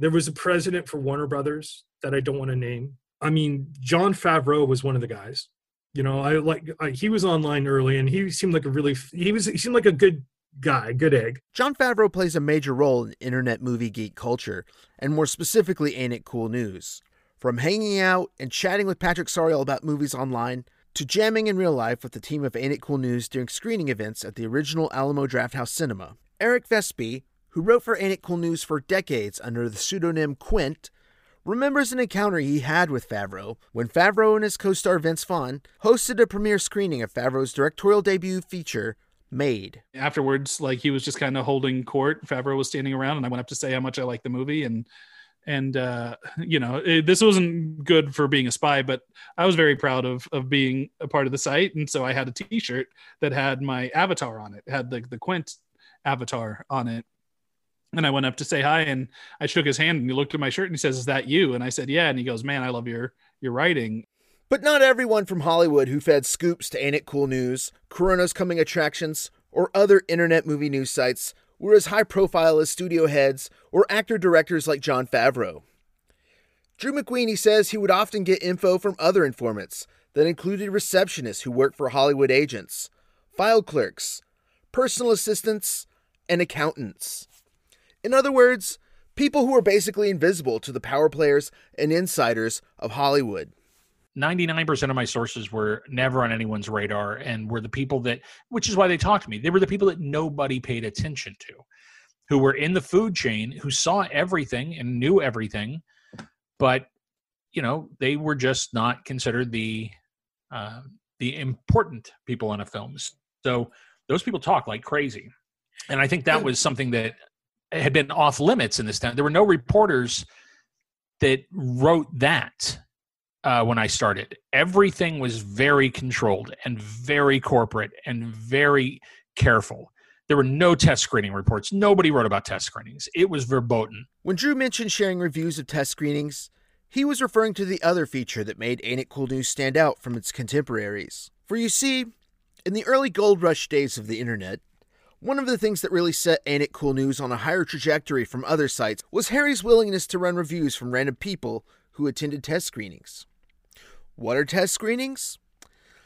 there was a president for Warner Brothers that I don't want to name. I mean, John Favreau was one of the guys. You know, I like I, he was online early, and he seemed like a really he was he seemed like a good. guy, good egg. John Favreau plays a major role in internet movie geek culture, and more specifically Ain't It Cool News. From hanging out and chatting with Patrick Sauriol about movies online, to jamming in real life with the team of Ain't It Cool News during screening events at the original Alamo Drafthouse Cinema. Eric Vespi, who wrote for Ain't It Cool News for decades under the pseudonym Quint, remembers an encounter he had with Favreau when Favreau and his co-star Vince Vaughn hosted a premiere screening of Favreau's directorial debut feature, Made. Afterwards, like, he was just kind of holding court. Favreau was standing around, and I went up to say how much I liked the movie, and and uh you know, it, this wasn't good for being a spy, but I was very proud of of being a part of the site, and so I had a t-shirt that had my avatar on it, it had the, the Quint avatar on it, and I went up to say hi, and I shook his hand, and he looked at my shirt, and he says, "Is that you?" And I said, "Yeah," and he goes, "Man, I love your your writing." But not everyone from Hollywood who fed scoops to Ain't It Cool News, Corona's Coming Attractions, or other internet movie news sites were as high-profile as studio heads or actor-directors like Jon Favreau. Drew McWeeny says he would often get info from other informants that included receptionists who worked for Hollywood agents, file clerks, personal assistants, and accountants. In other words, people who were basically invisible to the power players and insiders of Hollywood. ninety-nine percent of my sources were never on anyone's radar and were the people that, which is why they talked to me. They were the people that nobody paid attention to, who were in the food chain, who saw everything and knew everything, but, you know, they were just not considered the, uh, the important people on a film. So those people talk like crazy. And I think that was something that had been off limits in this town. There were no reporters that wrote that. uh, when I started. Everything was very controlled and very corporate and very careful. There were no test screening reports. Nobody wrote about test screenings. It was verboten. When Drew mentioned sharing reviews of test screenings, he was referring to the other feature that made Ain't It Cool News stand out from its contemporaries. For you see, in the early gold rush days of the internet, one of the things that really set Ain't It Cool News on a higher trajectory from other sites was Harry's willingness to run reviews from random people who attended test screenings. What are test screenings?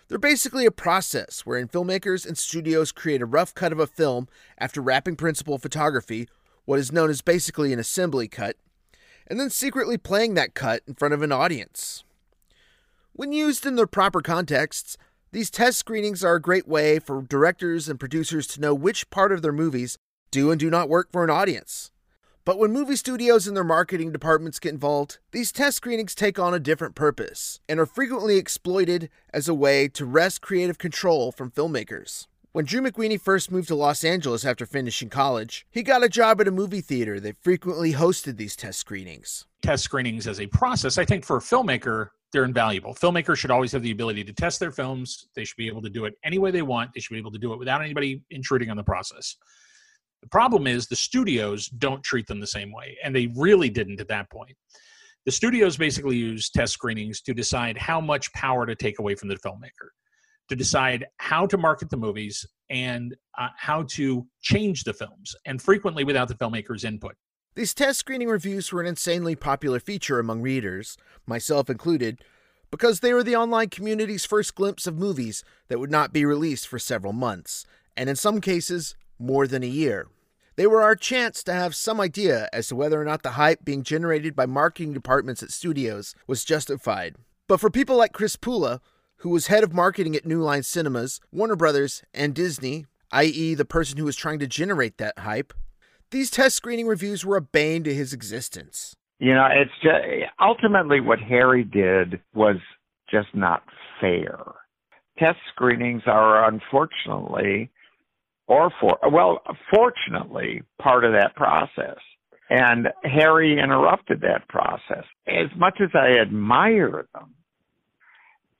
They're basically a process wherein filmmakers and studios create a rough cut of a film after wrapping principal photography, what is known as basically an assembly cut, and then secretly playing that cut in front of an audience. When used in their proper contexts, these test screenings are a great way for directors and producers to know which part of their movies do and do not work for an audience. But when movie studios and their marketing departments get involved, these test screenings take on a different purpose and are frequently exploited as a way to wrest creative control from filmmakers. When Drew McWeeny first moved to Los Angeles after finishing college, he got a job at a movie theater that frequently hosted these test screenings. Test screenings as a process, I think for a filmmaker, they're invaluable. Filmmakers should always have the ability to test their films. They should be able to do it any way they want. They should be able to do it without anybody intruding on the process. The problem is the studios don't treat them the same way, and they really didn't at that point. The studios basically use test screenings to decide how much power to take away from the filmmaker, to decide how to market the movies, and uh, how to change the films, and frequently without the filmmaker's input. These test screening reviews were an insanely popular feature among readers, myself included, because they were the online community's first glimpse of movies that would not be released for several months, and in some cases, more than a year. They were our chance to have some idea as to whether or not the hype being generated by marketing departments at studios was justified. But for people like Chris Pula, who was head of marketing at New Line Cinemas, Warner Brothers, and Disney, that is the person who was trying to generate that hype, these test screening reviews were a bane to his existence. You know, it's just, ultimately what Harry did was just not fair. Test screenings are unfortunately, or for well, fortunately, part of that process. And Harry interrupted that process. As much as I admire them,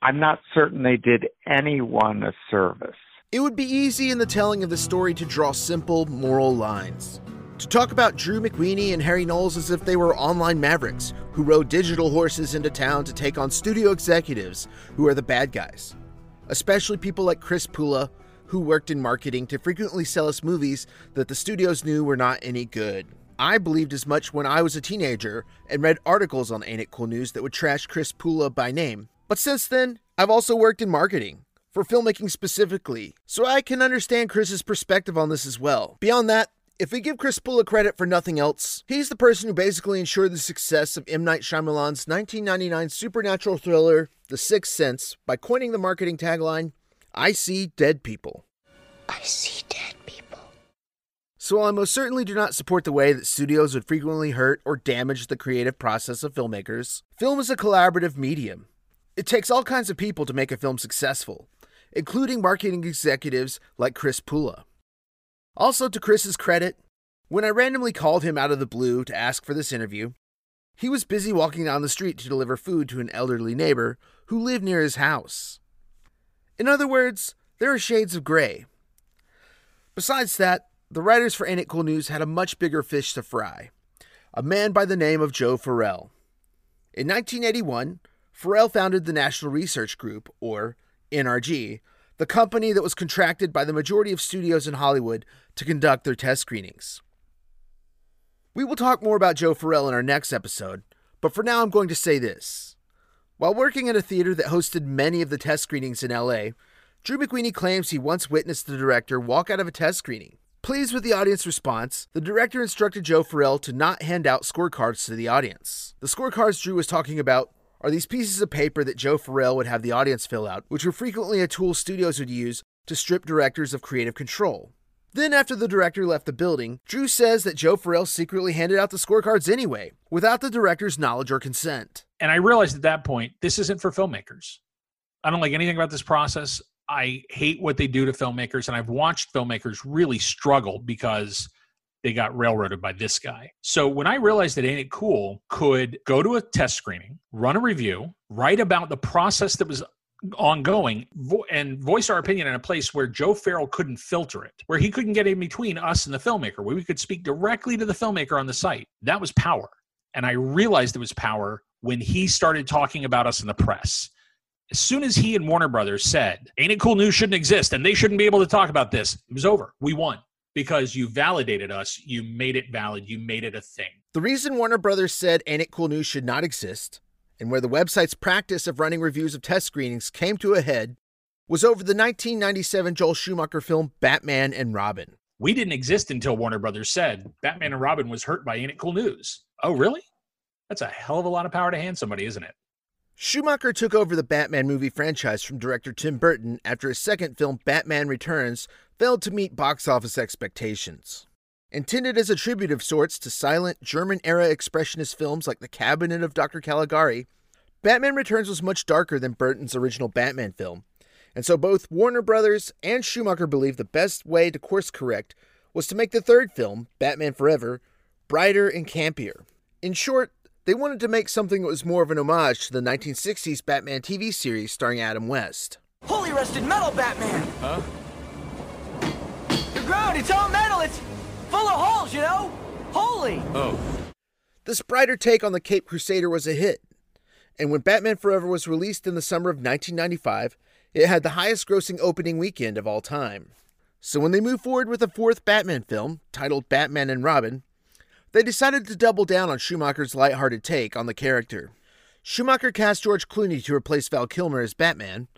I'm not certain they did anyone a service. It would be easy in the telling of the story to draw simple moral lines. To talk about Drew McWeeny and Harry Knowles as if they were online mavericks who rode digital horses into town to take on studio executives who are the bad guys. Especially people like Chris Pula, who worked in marketing to frequently sell us movies that the studios knew were not any good. I believed as much when I was a teenager and read articles on Ain't It Cool News that would trash Chris Pula by name. But since then, I've also worked in marketing, for filmmaking specifically, so I can understand Chris's perspective on this as well. Beyond that, if we give Chris Pula credit for nothing else, he's the person who basically ensured the success of M. Night Shyamalan's nineteen ninety-nine supernatural thriller, The Sixth Sense, by coining the marketing tagline, I see dead people. I see dead people. So while I most certainly do not support the way that studios would frequently hurt or damage the creative process of filmmakers, film is a collaborative medium. It takes all kinds of people to make a film successful, including marketing executives like Chris Pula. Also, to Chris's credit, when I randomly called him out of the blue to ask for this interview, he was busy walking down the street to deliver food to an elderly neighbor who lived near his house. In other words, there are shades of gray. Besides that, the writers for Ain't It Cool News had a much bigger fish to fry, a man by the name of Joe Farrell. In nineteen eighty-one, Farrell founded the National Research Group, or N R G, the company that was contracted by the majority of studios in Hollywood to conduct their test screenings. We will talk more about Joe Farrell in our next episode, but for now I'm going to say this. While working at a theater that hosted many of the test screenings in L A, Drew McWeeny claims he once witnessed the director walk out of a test screening. Pleased with the audience response, the director instructed Joe Farrell to not hand out scorecards to the audience. The scorecards Drew was talking about are these pieces of paper that Joe Farrell would have the audience fill out, which were frequently a tool studios would use to strip directors of creative control. Then after the director left the building, Drew says that Joe Farrell secretly handed out the scorecards anyway, without the director's knowledge or consent. And I realized at that point, this isn't for filmmakers. I don't like anything about this process. I hate what they do to filmmakers, and I've watched filmmakers really struggle because they got railroaded by this guy. So when I realized that Ain't It Cool could go to a test screening, run a review, write about the process that was ongoing, vo- and voice our opinion in a place where Joe Farrell couldn't filter it, where he couldn't get in between us and the filmmaker, where we could speak directly to the filmmaker on the site. That was power. And I realized it was power when he started talking about us in the press. As soon as he and Warner Brothers said, Ain't It Cool News shouldn't exist and they shouldn't be able to talk about this, it was over. We won because you validated us. You made it valid. You made it a thing. The reason Warner Brothers said Ain't It Cool News should not exist, and where the website's practice of running reviews of test screenings came to a head, was over the nineteen ninety-seven Joel Schumacher film Batman and Robin. We didn't exist until Warner Brothers said Batman and Robin was hurt by Ain't It Cool News. Oh, really? That's a hell of a lot of power to hand somebody, isn't it? Schumacher took over the Batman movie franchise from director Tim Burton after his second film, Batman Returns, failed to meet box office expectations. Intended as a tribute of sorts to silent, German-era expressionist films like The Cabinet of Doctor Caligari, Batman Returns was much darker than Burton's original Batman film, and so both Warner Brothers and Schumacher believed the best way to course correct was to make the third film, Batman Forever, brighter and campier. In short, they wanted to make something that was more of an homage to the nineteen sixties Batman T V series starring Adam West. Holy rusted metal, Batman! Huh? You're ground, it's all metal, it's full of holes, you know? Holy! Oh. This brighter take on the Caped Crusader was a hit, and when Batman Forever was released in the summer of nineteen ninety-five, it had the highest-grossing opening weekend of all time. So when they moved forward with a fourth Batman film, titled Batman and Robin, they decided to double down on Schumacher's lighthearted take on the character. Schumacher cast George Clooney to replace Val Kilmer as Batman,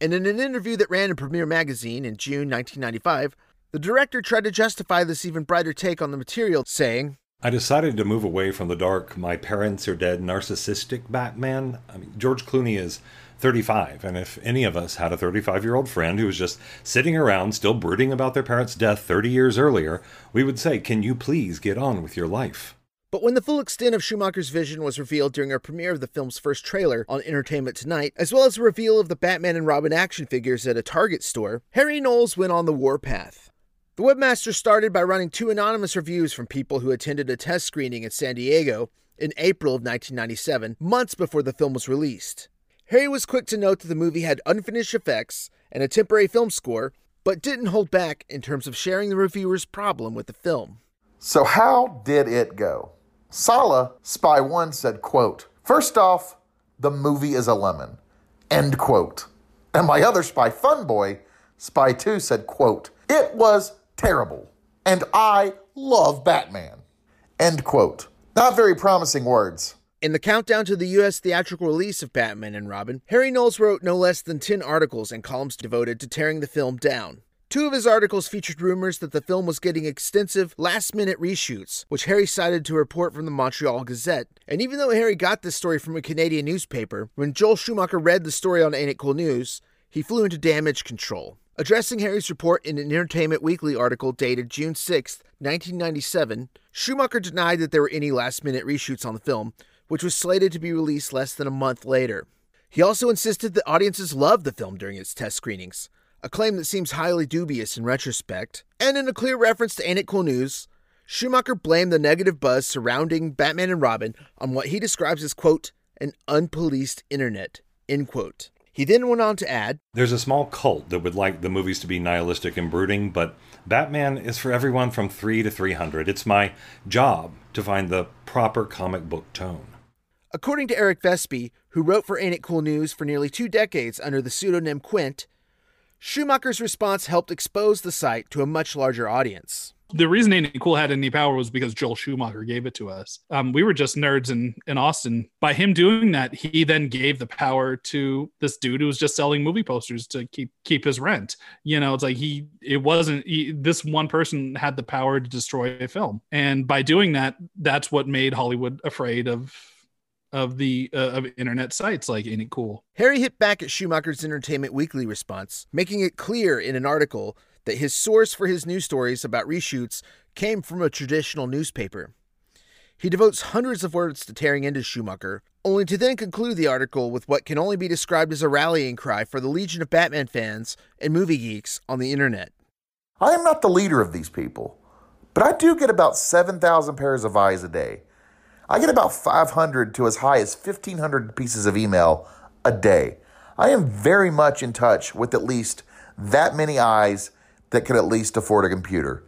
and in an interview that ran in Premiere Magazine in June nineteen ninety-five, the director tried to justify this even brighter take on the material, saying, I decided to move away from the dark, my parents are dead, narcissistic Batman. I mean, George Clooney is thirty-five, and if any of us had a thirty-five-year-old friend who was just sitting around still brooding about their parents' death thirty years earlier, we would say, can you please get on with your life? But when the full extent of Schumacher's vision was revealed during a premiere of the film's first trailer on Entertainment Tonight, as well as a reveal of the Batman and Robin action figures at a Target store, Harry Knowles went on the warpath. The webmaster started by running two anonymous reviews from people who attended a test screening in San Diego in April of nineteen ninety-seven, months before the film was released. Harry was quick to note that the movie had unfinished effects and a temporary film score, but didn't hold back in terms of sharing the reviewer's problem with the film. So how did it go? Sala, Spy One, said, quote, first off, the movie is a lemon, end quote. And my other spy, Fun Boy, Spy Two, said, quote, it was terrible, and I love Batman, end quote. Not very promising words. In the countdown to the U S theatrical release of Batman and Robin, Harry Knowles wrote no less than ten articles and columns devoted to tearing the film down. Two of his articles featured rumors that the film was getting extensive, last-minute reshoots, which Harry cited to a report from the Montreal Gazette. And even though Harry got this story from a Canadian newspaper, when Joel Schumacher read the story on Ain't It Cool News, he flew into damage control. Addressing Harry's report in an Entertainment Weekly article dated June sixth, nineteen ninety-seven, Schumacher denied that there were any last-minute reshoots on the film, which was slated to be released less than a month later. He also insisted that audiences loved the film during its test screenings, a claim that seems highly dubious in retrospect. And in a clear reference to Ain't It Cool News, Schumacher blamed the negative buzz surrounding Batman and Robin on what he describes as, quote, an unpoliced internet, end quote. He then went on to add, there's a small cult that would like the movies to be nihilistic and brooding, but Batman is for everyone from three to three hundred. It's my job to find the proper comic book tone. According to Eric Vespi, who wrote for Ain't It Cool News for nearly two decades under the pseudonym Quint, Schumacher's response helped expose the site to a much larger audience. The reason Ain't It Cool had any power was because Joel Schumacher gave it to us. Um, we were just nerds in, in Austin. By him doing that, he then gave the power to this dude who was just selling movie posters to keep keep his rent. You know, it's like he, it wasn't, he, this one person had the power to destroy a film. And by doing that, that's what made Hollywood afraid of of the uh, of internet sites like Ain't It Cool. Harry hit back at Schumacher's Entertainment Weekly response, making it clear in an article that his source for his news stories about reshoots came from a traditional newspaper. He devotes hundreds of words to tearing into Schumacher, only to then conclude the article with what can only be described as a rallying cry for the legion of Batman fans and movie geeks on the internet. I am not the leader of these people, But I do get about seven thousand pairs of eyes a day. I get about five hundred to as high as fifteen hundred pieces of email a day. I am very much in touch with at least that many eyes that could at least afford a computer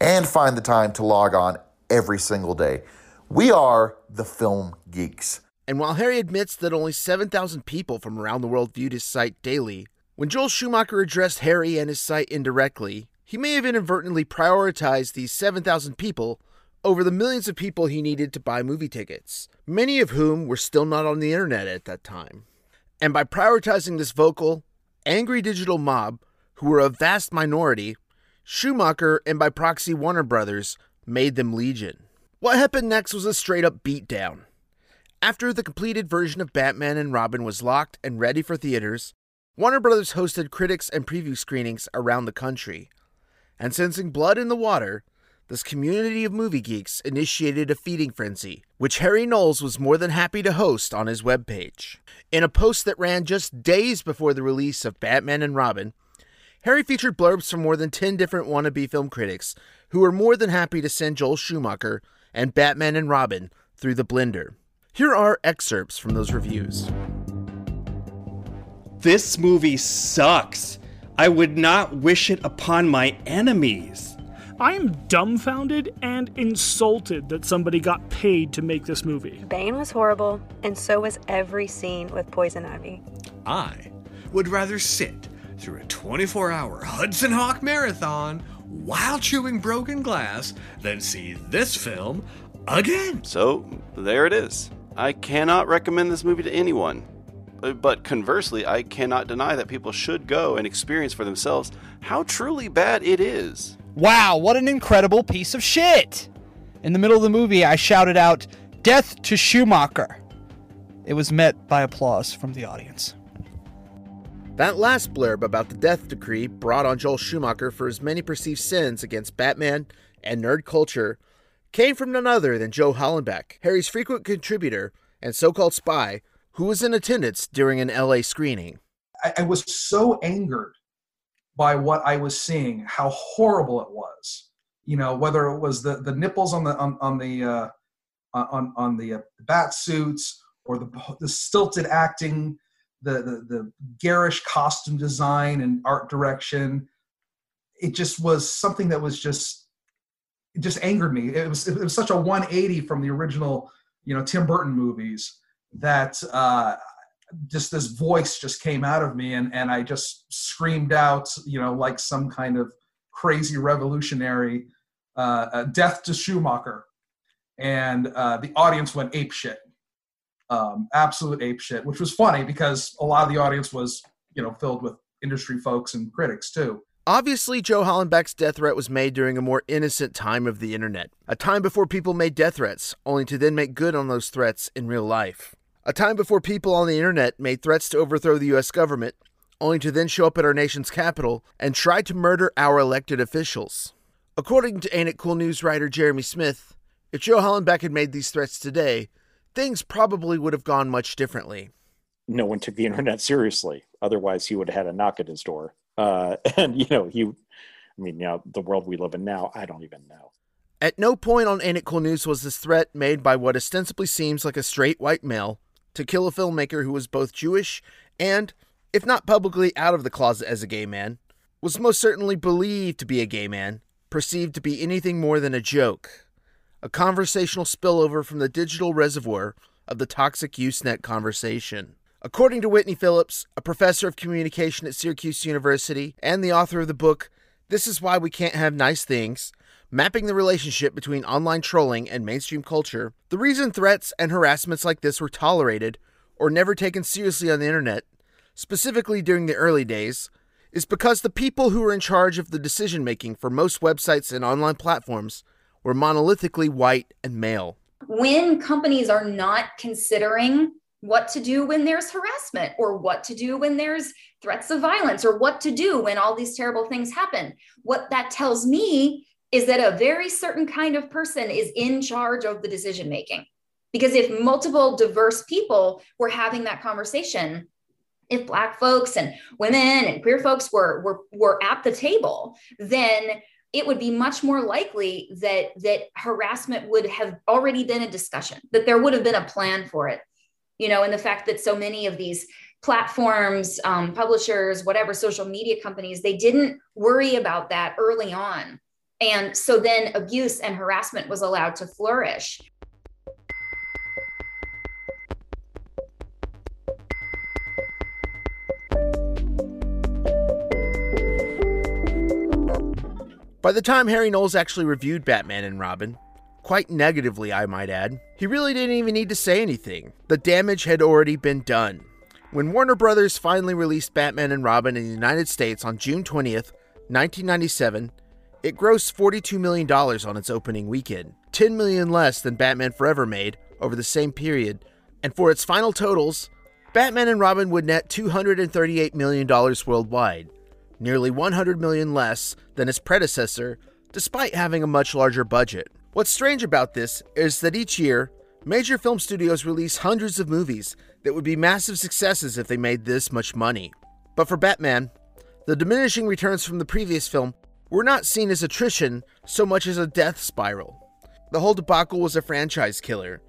and find the time to log on every single day. We are the Film Geeks. And while Harry admits that only seven thousand people from around the world viewed his site daily, when Joel Schumacher addressed Harry and his site indirectly, he may have inadvertently prioritized these seven thousand people over the millions of people he needed to buy movie tickets, many of whom were still not on the internet at that time. And by prioritizing this vocal, angry digital mob, who were a vast minority, Schumacher, and by proxy Warner Brothers, made them legion. What happened next was a straight-up beatdown. After the completed version of Batman and Robin was locked and ready for theaters, Warner Brothers hosted critics and preview screenings around the country. And sensing blood in the water, this community of movie geeks initiated a feeding frenzy, which Harry Knowles was more than happy to host on his webpage. In a post that ran just days before the release of Batman and Robin, Harry featured blurbs from more than ten different wannabe film critics who were more than happy to send Joel Schumacher and Batman and Robin through the blender. Here are excerpts from those reviews. This movie sucks. I would not wish it upon my enemies. I am dumbfounded and insulted that somebody got paid to make this movie. Bane was horrible, and so was every scene with Poison Ivy. I would rather sit through a twenty-four hour Hudson Hawk marathon while chewing broken glass than see this film again. So, there it is. I cannot recommend this movie to anyone. But conversely, I cannot deny that people should go and experience for themselves how truly bad it is. Wow, what an incredible piece of shit! In the middle of the movie, I shouted out, "Death to Schumacher!" It was met by applause from the audience. That last blurb about the death decree brought on Joel Schumacher for his many perceived sins against Batman and nerd culture came from none other than Joe Hallenbeck, Harry's frequent contributor and so-called spy, who was in attendance during an L A screening. I, I was so angered by what I was seeing, how horrible it was, you know, whether it was the, the nipples on the on, on the uh, on on the uh, bat suits, or the the stilted acting, the, the the garish costume design and art direction. It just was something that was just it just angered me. It was it was such a one eighty from the original, you know, Tim Burton movies that uh, just this voice just came out of me, and, and I just screamed out, you know, like some kind of crazy revolutionary, uh, uh, "Death to Schumacher." And uh, the audience went apeshit, um, absolute apeshit, which was funny because a lot of the audience was, you know, filled with industry folks and critics too. Obviously, Joe Hollenbeck's death threat was made during a more innocent time of the internet, a time before people made death threats, only to then make good on those threats in real life. A time before people on the internet made threats to overthrow the U S government, only to then show up at our nation's capital and try to murder our elected officials. According to Ain't It Cool News writer Jeremy Smith, if Joe Hallenbeck had made these threats today, things probably would have gone much differently. No one took the internet seriously. Otherwise, he would have had a knock at his door. Uh, and, you know, he, I mean, you know, the world we live in now, I don't even know. At no point on Ain't It Cool News was this threat made by what ostensibly seems like a straight white male to kill a filmmaker who was both Jewish and, if not publicly out of the closet as a gay man, was most certainly believed to be a gay man, perceived to be anything more than a joke, a conversational spillover from the digital reservoir of the toxic Usenet conversation. According to Whitney Phillips, a professor of communication at Syracuse University and the author of the book, This Is Why We Can't Have Nice Things, mapping the relationship between online trolling and mainstream culture, the reason threats and harassments like this were tolerated or never taken seriously on the internet, specifically during the early days, is because the people who were in charge of the decision-making for most websites and online platforms were monolithically white and male. When companies are not considering what to do when there's harassment, or what to do when there's threats of violence, or what to do when all these terrible things happen, what that tells me is that a very certain kind of person is in charge of the decision-making. Because if multiple diverse people were having that conversation, if Black folks and women and queer folks were, were, were at the table, then it would be much more likely that that harassment would have already been a discussion, that there would have been a plan for it. You know, and the fact that so many of these platforms, um, publishers, whatever, social media companies, they didn't worry about that early on. And so then abuse and harassment was allowed to flourish. By the time Harry Knowles actually reviewed Batman and Robin, quite negatively I might add, he really didn't even need to say anything. The damage had already been done. When Warner Brothers finally released Batman and Robin in the United States on June twentieth, nineteen ninety-seven, it grossed forty-two million dollars on its opening weekend, ten million dollars less than Batman Forever made over the same period, and for its final totals, Batman and Robin would net two hundred thirty-eight million dollars worldwide, nearly one hundred million dollars less than its predecessor, despite having a much larger budget. What's strange about this is that each year, major film studios release hundreds of movies that would be massive successes if they made this much money. But for Batman, the diminishing returns from the previous film were not seen as attrition so much as a death spiral. The whole debacle was a franchise killer,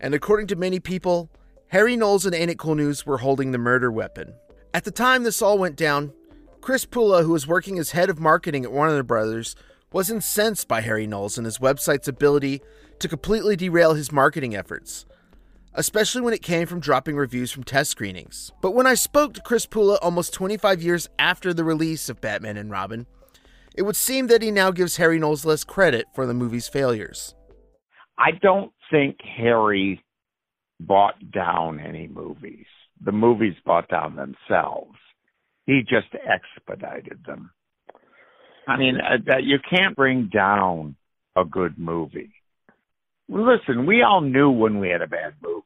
and according to many people, Harry Knowles and Ain't It Cool News were holding the murder weapon. At the time this all went down, Chris Pula, who was working as head of marketing at Warner Brothers, was incensed by Harry Knowles and his website's ability to completely derail his marketing efforts, especially when it came from dropping reviews from test screenings. But when I spoke to Chris Pula almost twenty-five years after the release of Batman and Robin, it would seem that he now gives Harry Knowles less credit for the movie's failures. I don't think Harry bought down any movies. The movies bought down themselves. He just expedited them. I mean, uh, that you can't bring down a good movie. Listen, we all knew when we had a bad movie.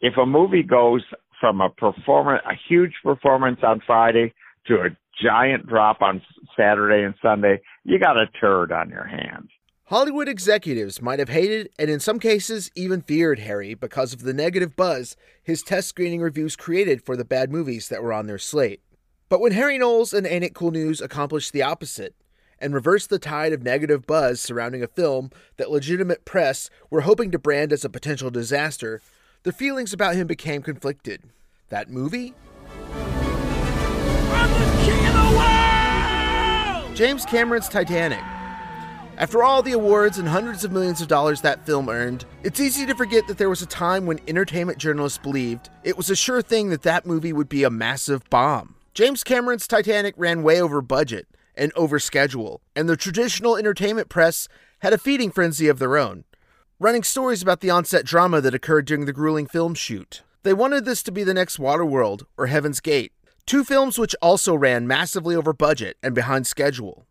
If a movie goes from a performance, a huge performance on Friday to a giant drop on Saturday and Sunday, you got a turd on your hands. Hollywood executives might have hated and in some cases even feared Harry because of the negative buzz his test screening reviews created for the bad movies that were on their slate. But when Harry Knowles and Ain't It Cool News accomplished the opposite and reversed the tide of negative buzz surrounding a film that legitimate press were hoping to brand as a potential disaster, the feelings about him became conflicted. That movie? I'm the king of the world! James Cameron's Titanic. After all the awards and hundreds of millions of dollars that film earned, it's easy to forget that there was a time when entertainment journalists believed it was a sure thing that that movie would be a massive bomb. James Cameron's Titanic ran way over budget and over schedule, and the traditional entertainment press had a feeding frenzy of their own, running stories about the on-set drama that occurred during the grueling film shoot. They wanted this to be the next Waterworld or Heaven's Gate, two films which also ran massively over budget and behind schedule.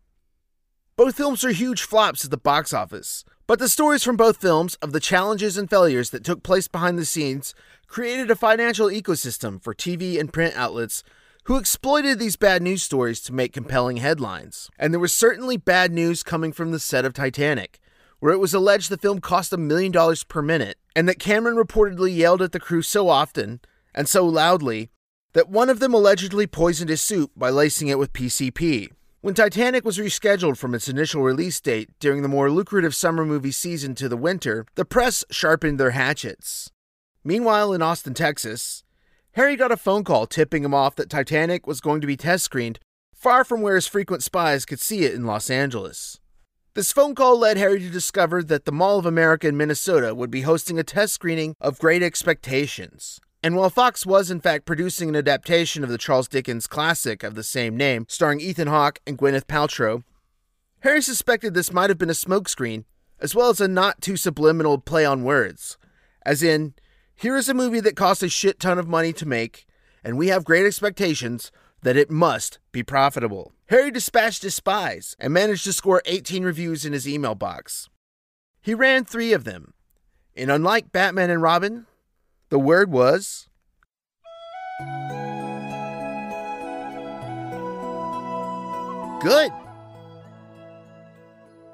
Both films are huge flops at the box office, but the stories from both films of the challenges and failures that took place behind the scenes created a financial ecosystem for T V and print outlets who exploited these bad news stories to make compelling headlines. And there was certainly bad news coming from the set of Titanic, where it was alleged the film cost a million dollars per minute, and that Cameron reportedly yelled at the crew so often, and so loudly, that one of them allegedly poisoned his soup by lacing it with P C P. When Titanic was rescheduled from its initial release date during the more lucrative summer movie season to the winter, the press sharpened their hatchets. Meanwhile, in Austin, Texas, Harry got a phone call tipping him off that Titanic was going to be test screened far from where his frequent spies could see it in Los Angeles. This phone call led Harry to discover that the Mall of America in Minnesota would be hosting a test screening of Great Expectations. And while Fox was in fact producing an adaptation of the Charles Dickens classic of the same name, starring Ethan Hawke and Gwyneth Paltrow, Harry suspected this might have been a smokescreen, as well as a not-too-subliminal play on words, as in, here is a movie that cost a shit ton of money to make, and we have great expectations that it must be profitable. Harry dispatched his spies and managed to score eighteen reviews in his email box. He ran three of them, and unlike Batman and Robin, the word was good.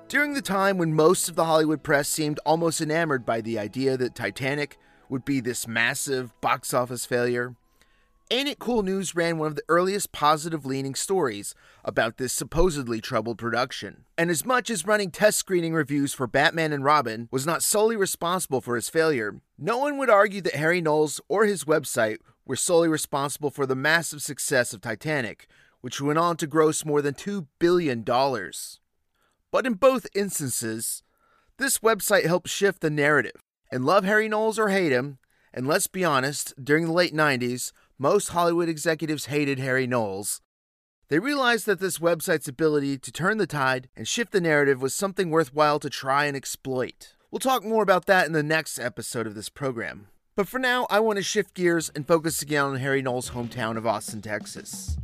During the time when most of the Hollywood press seemed almost enamored by the idea that Titanic would be this massive box office failure, Ain't It Cool News ran one of the earliest positive-leaning stories about this supposedly troubled production. And as much as running test screening reviews for Batman and Robin was not solely responsible for his failure, no one would argue that Harry Knowles or his website were solely responsible for the massive success of Titanic, which went on to gross more than two billion dollars. But in both instances, this website helped shift the narrative. And love Harry Knowles or hate him, and let's be honest, during the late nineties, most Hollywood executives hated Harry Knowles. They realized that this website's ability to turn the tide and shift the narrative was something worthwhile to try and exploit. We'll talk more about that in the next episode of this program. But for now, I want to shift gears and focus again on Harry Knowles' hometown of Austin, Texas.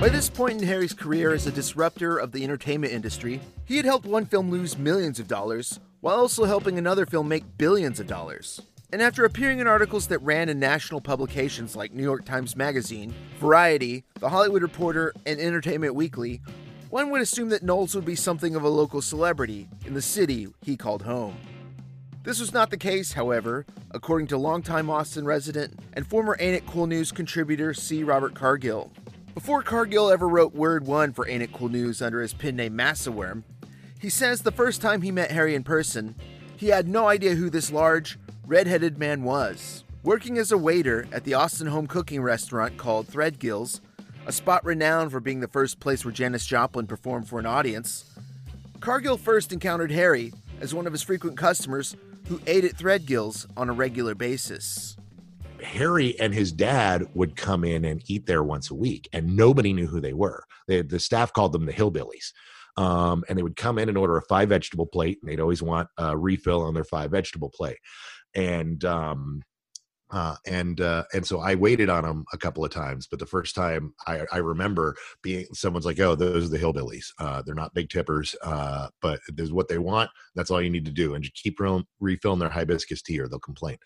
By this point in Harry's career as a disruptor of the entertainment industry, he had helped one film lose millions of dollars, while also helping another film make billions of dollars. And after appearing in articles that ran in national publications like New York Times Magazine, Variety, The Hollywood Reporter, and Entertainment Weekly, one would assume that Knowles would be something of a local celebrity in the city he called home. This was not the case, however, according to longtime Austin resident and former Ain't It Cool News contributor C. Robert Cargill. Before Cargill ever wrote Word One for Ain't It Cool News under his pen name Massaworm, he says the first time he met Harry in person, he had no idea who this large, red-headed man was. Working as a waiter at the Austin home cooking restaurant called Threadgills, a spot renowned for being the first place where Janis Joplin performed for an audience, Cargill first encountered Harry as one of his frequent customers who ate at Threadgills on a regular basis. Harry and his dad would come in and eat there once a week, and nobody knew who they were. They, the staff called them the hillbillies. Um, and they would come in and order a five-vegetable plate, and they'd always want a refill on their five-vegetable plate. And um, uh, and uh, and so I waited on them a couple of times, but the first time I, I remember being, someone's like, "Oh, those are the hillbillies. Uh, they're not big tippers, uh, but this is what they want. That's all you need to do, and just keep re- refilling their hibiscus tea, or they'll complain."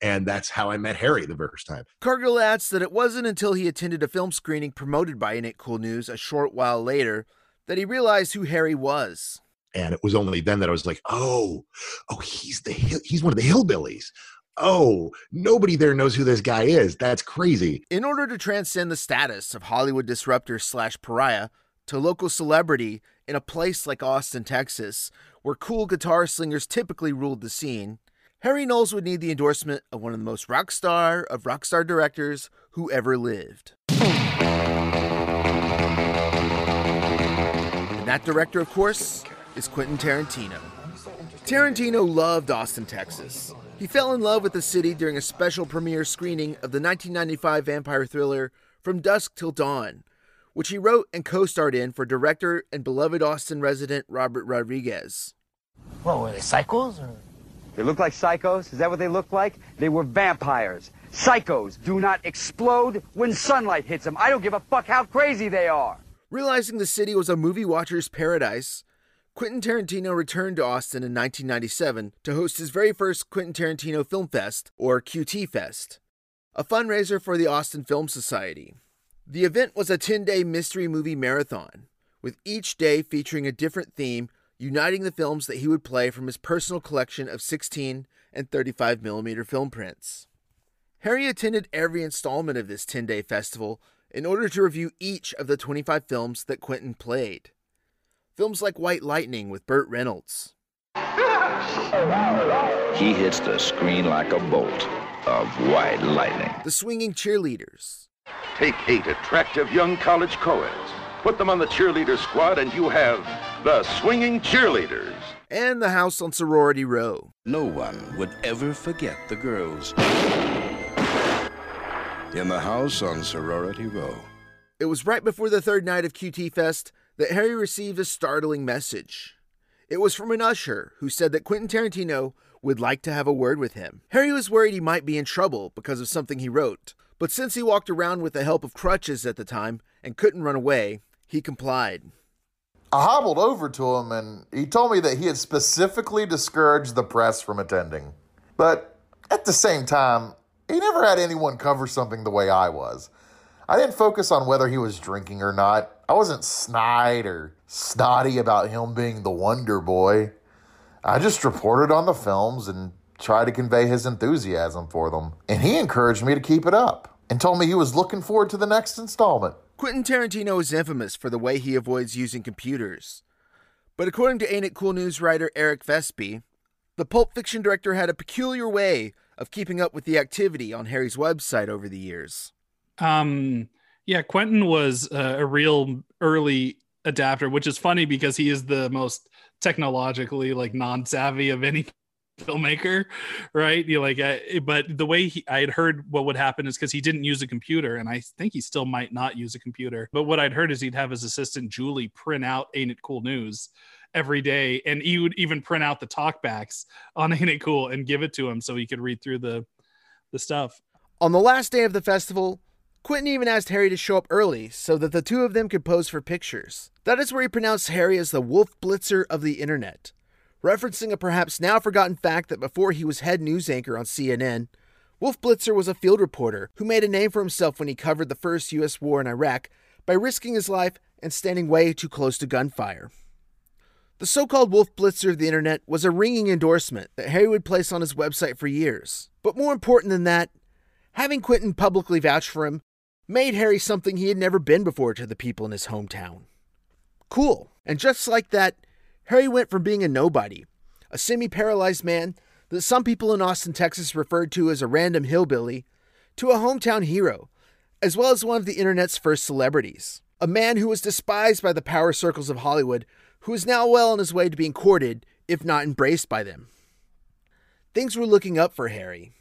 And that's how I met Harry the first time. Cargill adds that it wasn't until he attended a film screening promoted by Ain't It Cool News a short while later that he realized who Harry was. And it was only then that I was like, oh, oh, he's the he's one of the hillbillies. Oh, nobody there knows who this guy is. That's crazy. In order to transcend the status of Hollywood disruptor slash pariah to local celebrity in a place like Austin, Texas, where cool guitar slingers typically ruled the scene, Harry Knowles would need the endorsement of one of the most rock star of rock star directors who ever lived. And that director, of course, is Quentin Tarantino. Tarantino loved Austin, Texas. He fell in love with the city during a special premiere screening of the nineteen ninety-five vampire thriller From Dusk Till Dawn, which he wrote and co-starred in for director and beloved Austin resident Robert Rodriguez. What, were they psychos? Or? They look like psychos? Is that what they look like? They were vampires. Psychos do not explode when sunlight hits them. I don't give a fuck how crazy they are. Realizing the city was a movie watcher's paradise, Quentin Tarantino returned to Austin in nineteen ninety-seven to host his very first Quentin Tarantino Film Fest, or Q T Fest, a fundraiser for the Austin Film Society. The event was a ten-day mystery movie marathon, with each day featuring a different theme, uniting the films that he would play from his personal collection of sixteen and thirty-five millimeter film prints. Harry attended every installment of this ten-day festival in order to review each of the twenty-five films that Quentin played. Films like White Lightning with Burt Reynolds. He hits the screen like a bolt of white lightning. The Swinging Cheerleaders. Take eight attractive young college co-eds, put them on the cheerleader squad, and you have the Swinging Cheerleaders. And The House on Sorority Row. No one would ever forget the girls in The House on Sorority Row. It was right before the third night of Q T Fest that Harry received a startling message. It was from an usher who said that Quentin Tarantino would like to have a word with him. Harry was worried he might be in trouble because of something he wrote, but since he walked around with the help of crutches at the time and couldn't run away, he complied. I hobbled over to him and he told me that he had specifically discouraged the press from attending. But at the same time, he never had anyone cover something the way I was. I didn't focus on whether he was drinking or not. I wasn't snide or snotty about him being the Wonder Boy. I just reported on the films and try to convey his enthusiasm for them. And he encouraged me to keep it up and told me he was looking forward to the next installment. Quentin Tarantino is infamous for the way he avoids using computers. But according to Ain't It Cool News writer Eric Vespi, the Pulp Fiction director had a peculiar way of keeping up with the activity on Harry's website over the years. Um, yeah, Quentin was uh, a real early adapter, which is funny because he is the most technologically like non-savvy of any filmmaker, right? You like, I, but the way he, I had heard what would happen is because he didn't use a computer, and I think he still might not use a computer. But what I'd heard is he'd have his assistant Julie print out "Ain't It Cool News" every day, and he would even print out the talkbacks on Ain't It Cool and give it to him so he could read through the the stuff. On the last day of the festival, Quentin even asked Harry to show up early so that the two of them could pose for pictures. That is where he pronounced Harry as the Wolf Blitzer of the internet, referencing a perhaps now forgotten fact that before he was head news anchor on C N N, Wolf Blitzer was a field reporter who made a name for himself when he covered the first U S war in Iraq by risking his life and standing way too close to gunfire. The so-called Wolf Blitzer of the internet was a ringing endorsement that Harry would place on his website for years. But more important than that, having Quentin publicly vouch for him made Harry something he had never been before to the people in his hometown. Cool. And just like that, Harry went from being a nobody, a semi-paralyzed man that some people in Austin, Texas referred to as a random hillbilly, to a hometown hero, as well as one of the internet's first celebrities. A man who was despised by the power circles of Hollywood, who is now well on his way to being courted, if not embraced by them. Things were looking up for Harry.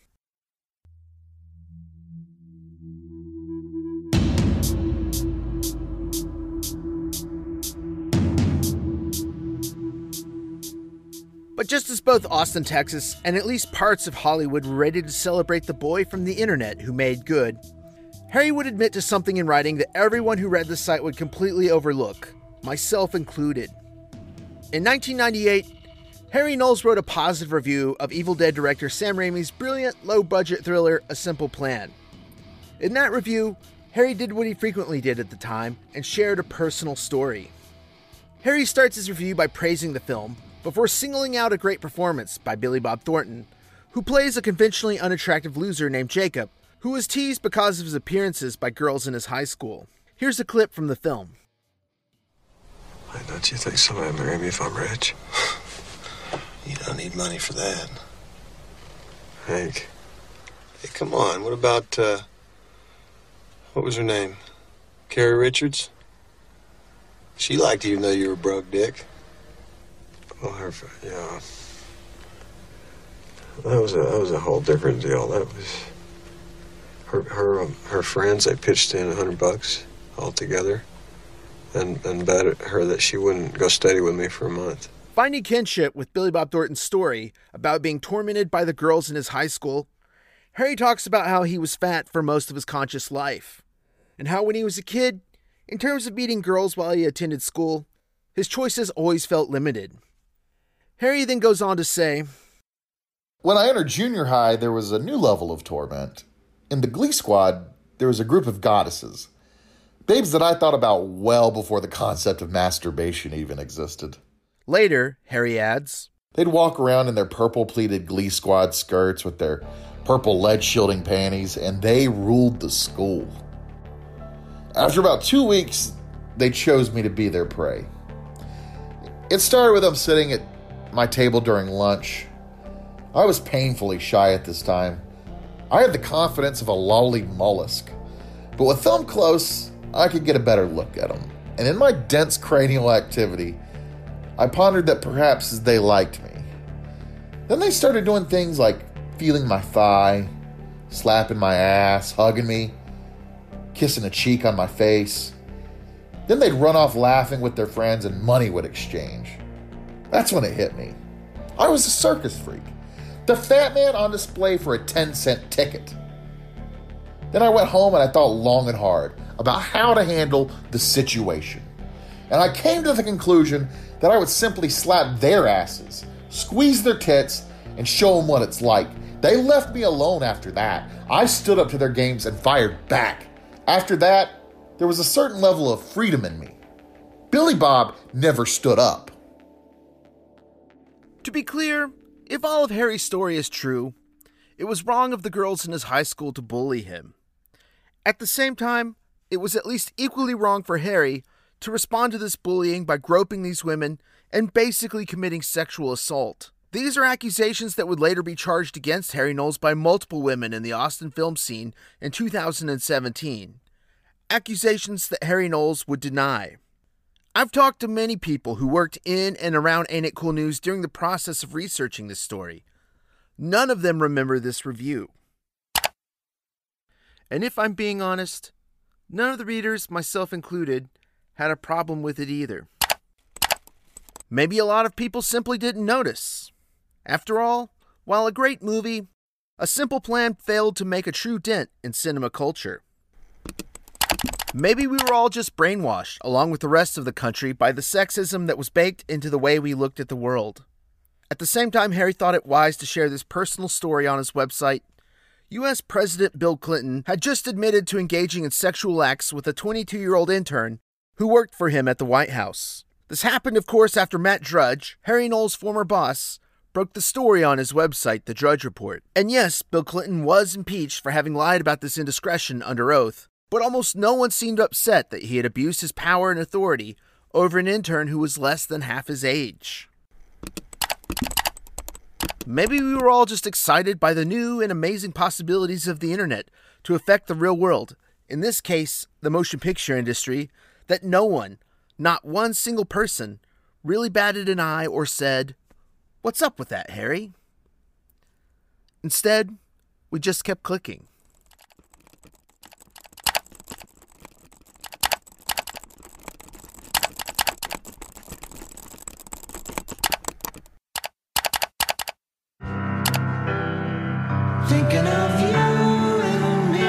But just as both Austin, Texas, and at least parts of Hollywood were ready to celebrate the boy from the internet who made good, Harry would admit to something in writing that everyone who read the site would completely overlook, myself included. In nineteen ninety-eight, Harry Knowles wrote a positive review of Evil Dead director Sam Raimi's brilliant low-budget thriller, A Simple Plan. In that review, Harry did what he frequently did at the time and shared a personal story. Harry starts his review by praising the film before singling out a great performance by Billy Bob Thornton, who plays a conventionally unattractive loser named Jacob, who was teased because of his appearances by girls in his high school. Here's a clip from the film. Why don't you think somebody will marry me if I'm rich? You don't need money for that. Hank. Hey, come on. What about, uh, what was her name? Carrie Richards? She liked you even though you were broke, Dick. Oh, her, yeah. That was a, that was a whole different deal. That was, her, her, um, her friends, they pitched in a hundred bucks all together. And, and bet her that she wouldn't go steady with me for a month. Finding kinship with Billy Bob Thornton's story about being tormented by the girls in his high school, Harry talks about how he was fat for most of his conscious life, and how when he was a kid, in terms of meeting girls while he attended school, his choices always felt limited. Harry then goes on to say, when I entered junior high, there was a new level of torment. In the Glee Squad, there was a group of goddesses. Babes that I thought about well before the concept of masturbation even existed. Later, Harry adds, they'd walk around in their purple pleated Glee Squad skirts with their purple lead shielding panties, and they ruled the school. After about two weeks, they chose me to be their prey. It started with them sitting at my table during lunch. I was painfully shy at this time. I had the confidence of a lolly mollusk, but with them close, I could get a better look at them. And in my dense cranial activity, I pondered that perhaps they liked me. Then they started doing things like feeling my thigh, slapping my ass, hugging me, kissing a cheek on my face. Then they'd run off laughing with their friends and money would exchange. That's when it hit me. I was a circus freak, the fat man on display for a ten cent ticket. Then I went home and I thought long and hard about how to handle the situation. And I came to the conclusion that I would simply slap their asses, squeeze their tits, and show them what it's like. They left me alone after that. I stood up to their games and fired back. After that, there was a certain level of freedom in me. Billy Bob never stood up. To be clear, If all of Harry's story is true, it was wrong of the girls in his high school to bully him. At the same time, it was at least equally wrong for Harry to respond to this bullying by groping these women and basically committing sexual assault. These are accusations that would later be charged against Harry Knowles by multiple women in the Austin film scene in two thousand seventeen. Accusations that Harry Knowles would deny. I've talked to many people who worked in and around Ain't It Cool News during the process of researching this story. None of them remember this review. And if I'm being honest, none of the readers, myself included, had a problem with it either. Maybe a lot of people simply didn't notice. After all, while a great movie, A Simple Plan failed to make a true dent in cinema culture. Maybe we were all just brainwashed, along with the rest of the country, by the sexism that was baked into the way we looked at the world. At the same time Harry thought it wise to share this personal story on his website, U S President Bill Clinton had just admitted to engaging in sexual acts with a twenty-two-year-old intern who worked for him at the White House. This happened, of course, after Matt Drudge, Harry Knowles' former boss, broke the story on his website, The Drudge Report. And yes, Bill Clinton was impeached for having lied about this indiscretion under oath, but almost no one seemed upset that he had abused his power and authority over an intern who was less than half his age. Maybe we were all just excited by the new and amazing possibilities of the internet to affect the real world, in this case, the motion picture industry, that no one, not one single person, really batted an eye or said, "What's up with that, Harry?" Instead, we just kept clicking. Thinking of you and me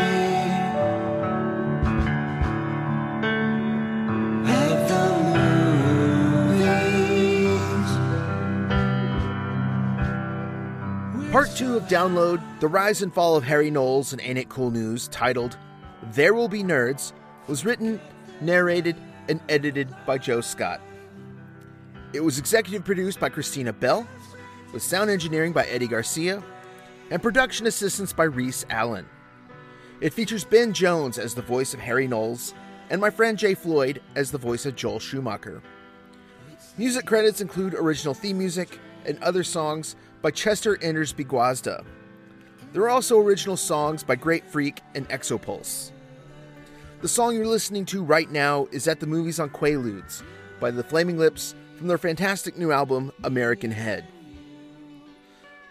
at the movies. Part two of Download, The Rise and Fall of Harry Knowles and Ain't It Cool News, titled There Will Be Nerds, was written, narrated, and edited by Joe Scott. It was executive produced by Christina Bell, with sound engineering by Eddie Garcia, and production assistance by Reese Allen. It features Ben Jones as the voice of Harry Knowles, and my friend Jay Floyd as the voice of Joel Schumacher. Music credits include original theme music and other songs by Chester Endersby Gwazda. There are also original songs by Great Freak and Exopulse. The song you're listening to right now is At the Movies on Quaaludes by The Flaming Lips from their fantastic new album, American Head.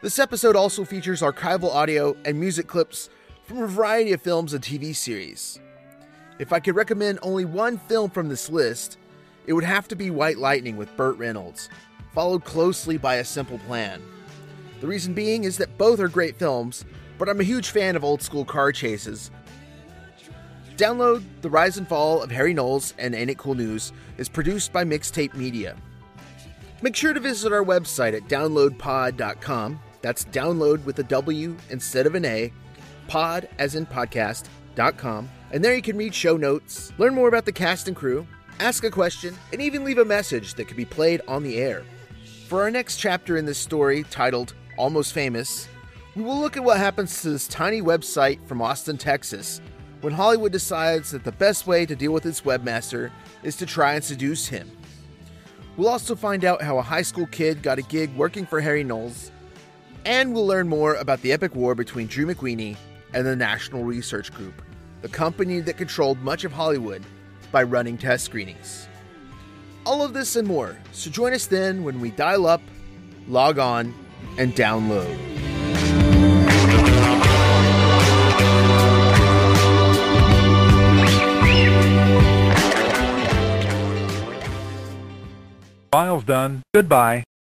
This episode also features archival audio and music clips from a variety of films and T V series. If I could recommend only one film from this list, it would have to be White Lightning with Burt Reynolds, followed closely by A Simple Plan. The reason being is that both are great films, but I'm a huge fan of old school car chases. Download, The Rise and Fall of Harry Knowles and Ain't It Cool News is produced by Mixtape Media. Make sure to visit our website at download pod dot com. That's download with a W instead of an A, pod as in podcast dot com. And there you can read show notes, learn more about the cast and crew, ask a question, and even leave a message that could be played on the air. For our next chapter in this story, titled Almost Famous, we will look at what happens to this tiny website from Austin, Texas, when Hollywood decides that the best way to deal with its webmaster is to try and seduce him. We'll also find out how a high school kid got a gig working for Harry Knowles, and we'll learn more about the epic war between Drew McWeeny and the National Research Group, the company that controlled much of Hollywood by running test screenings. All of this and more, so join us then when we dial up, log on, and download. File's done. Goodbye.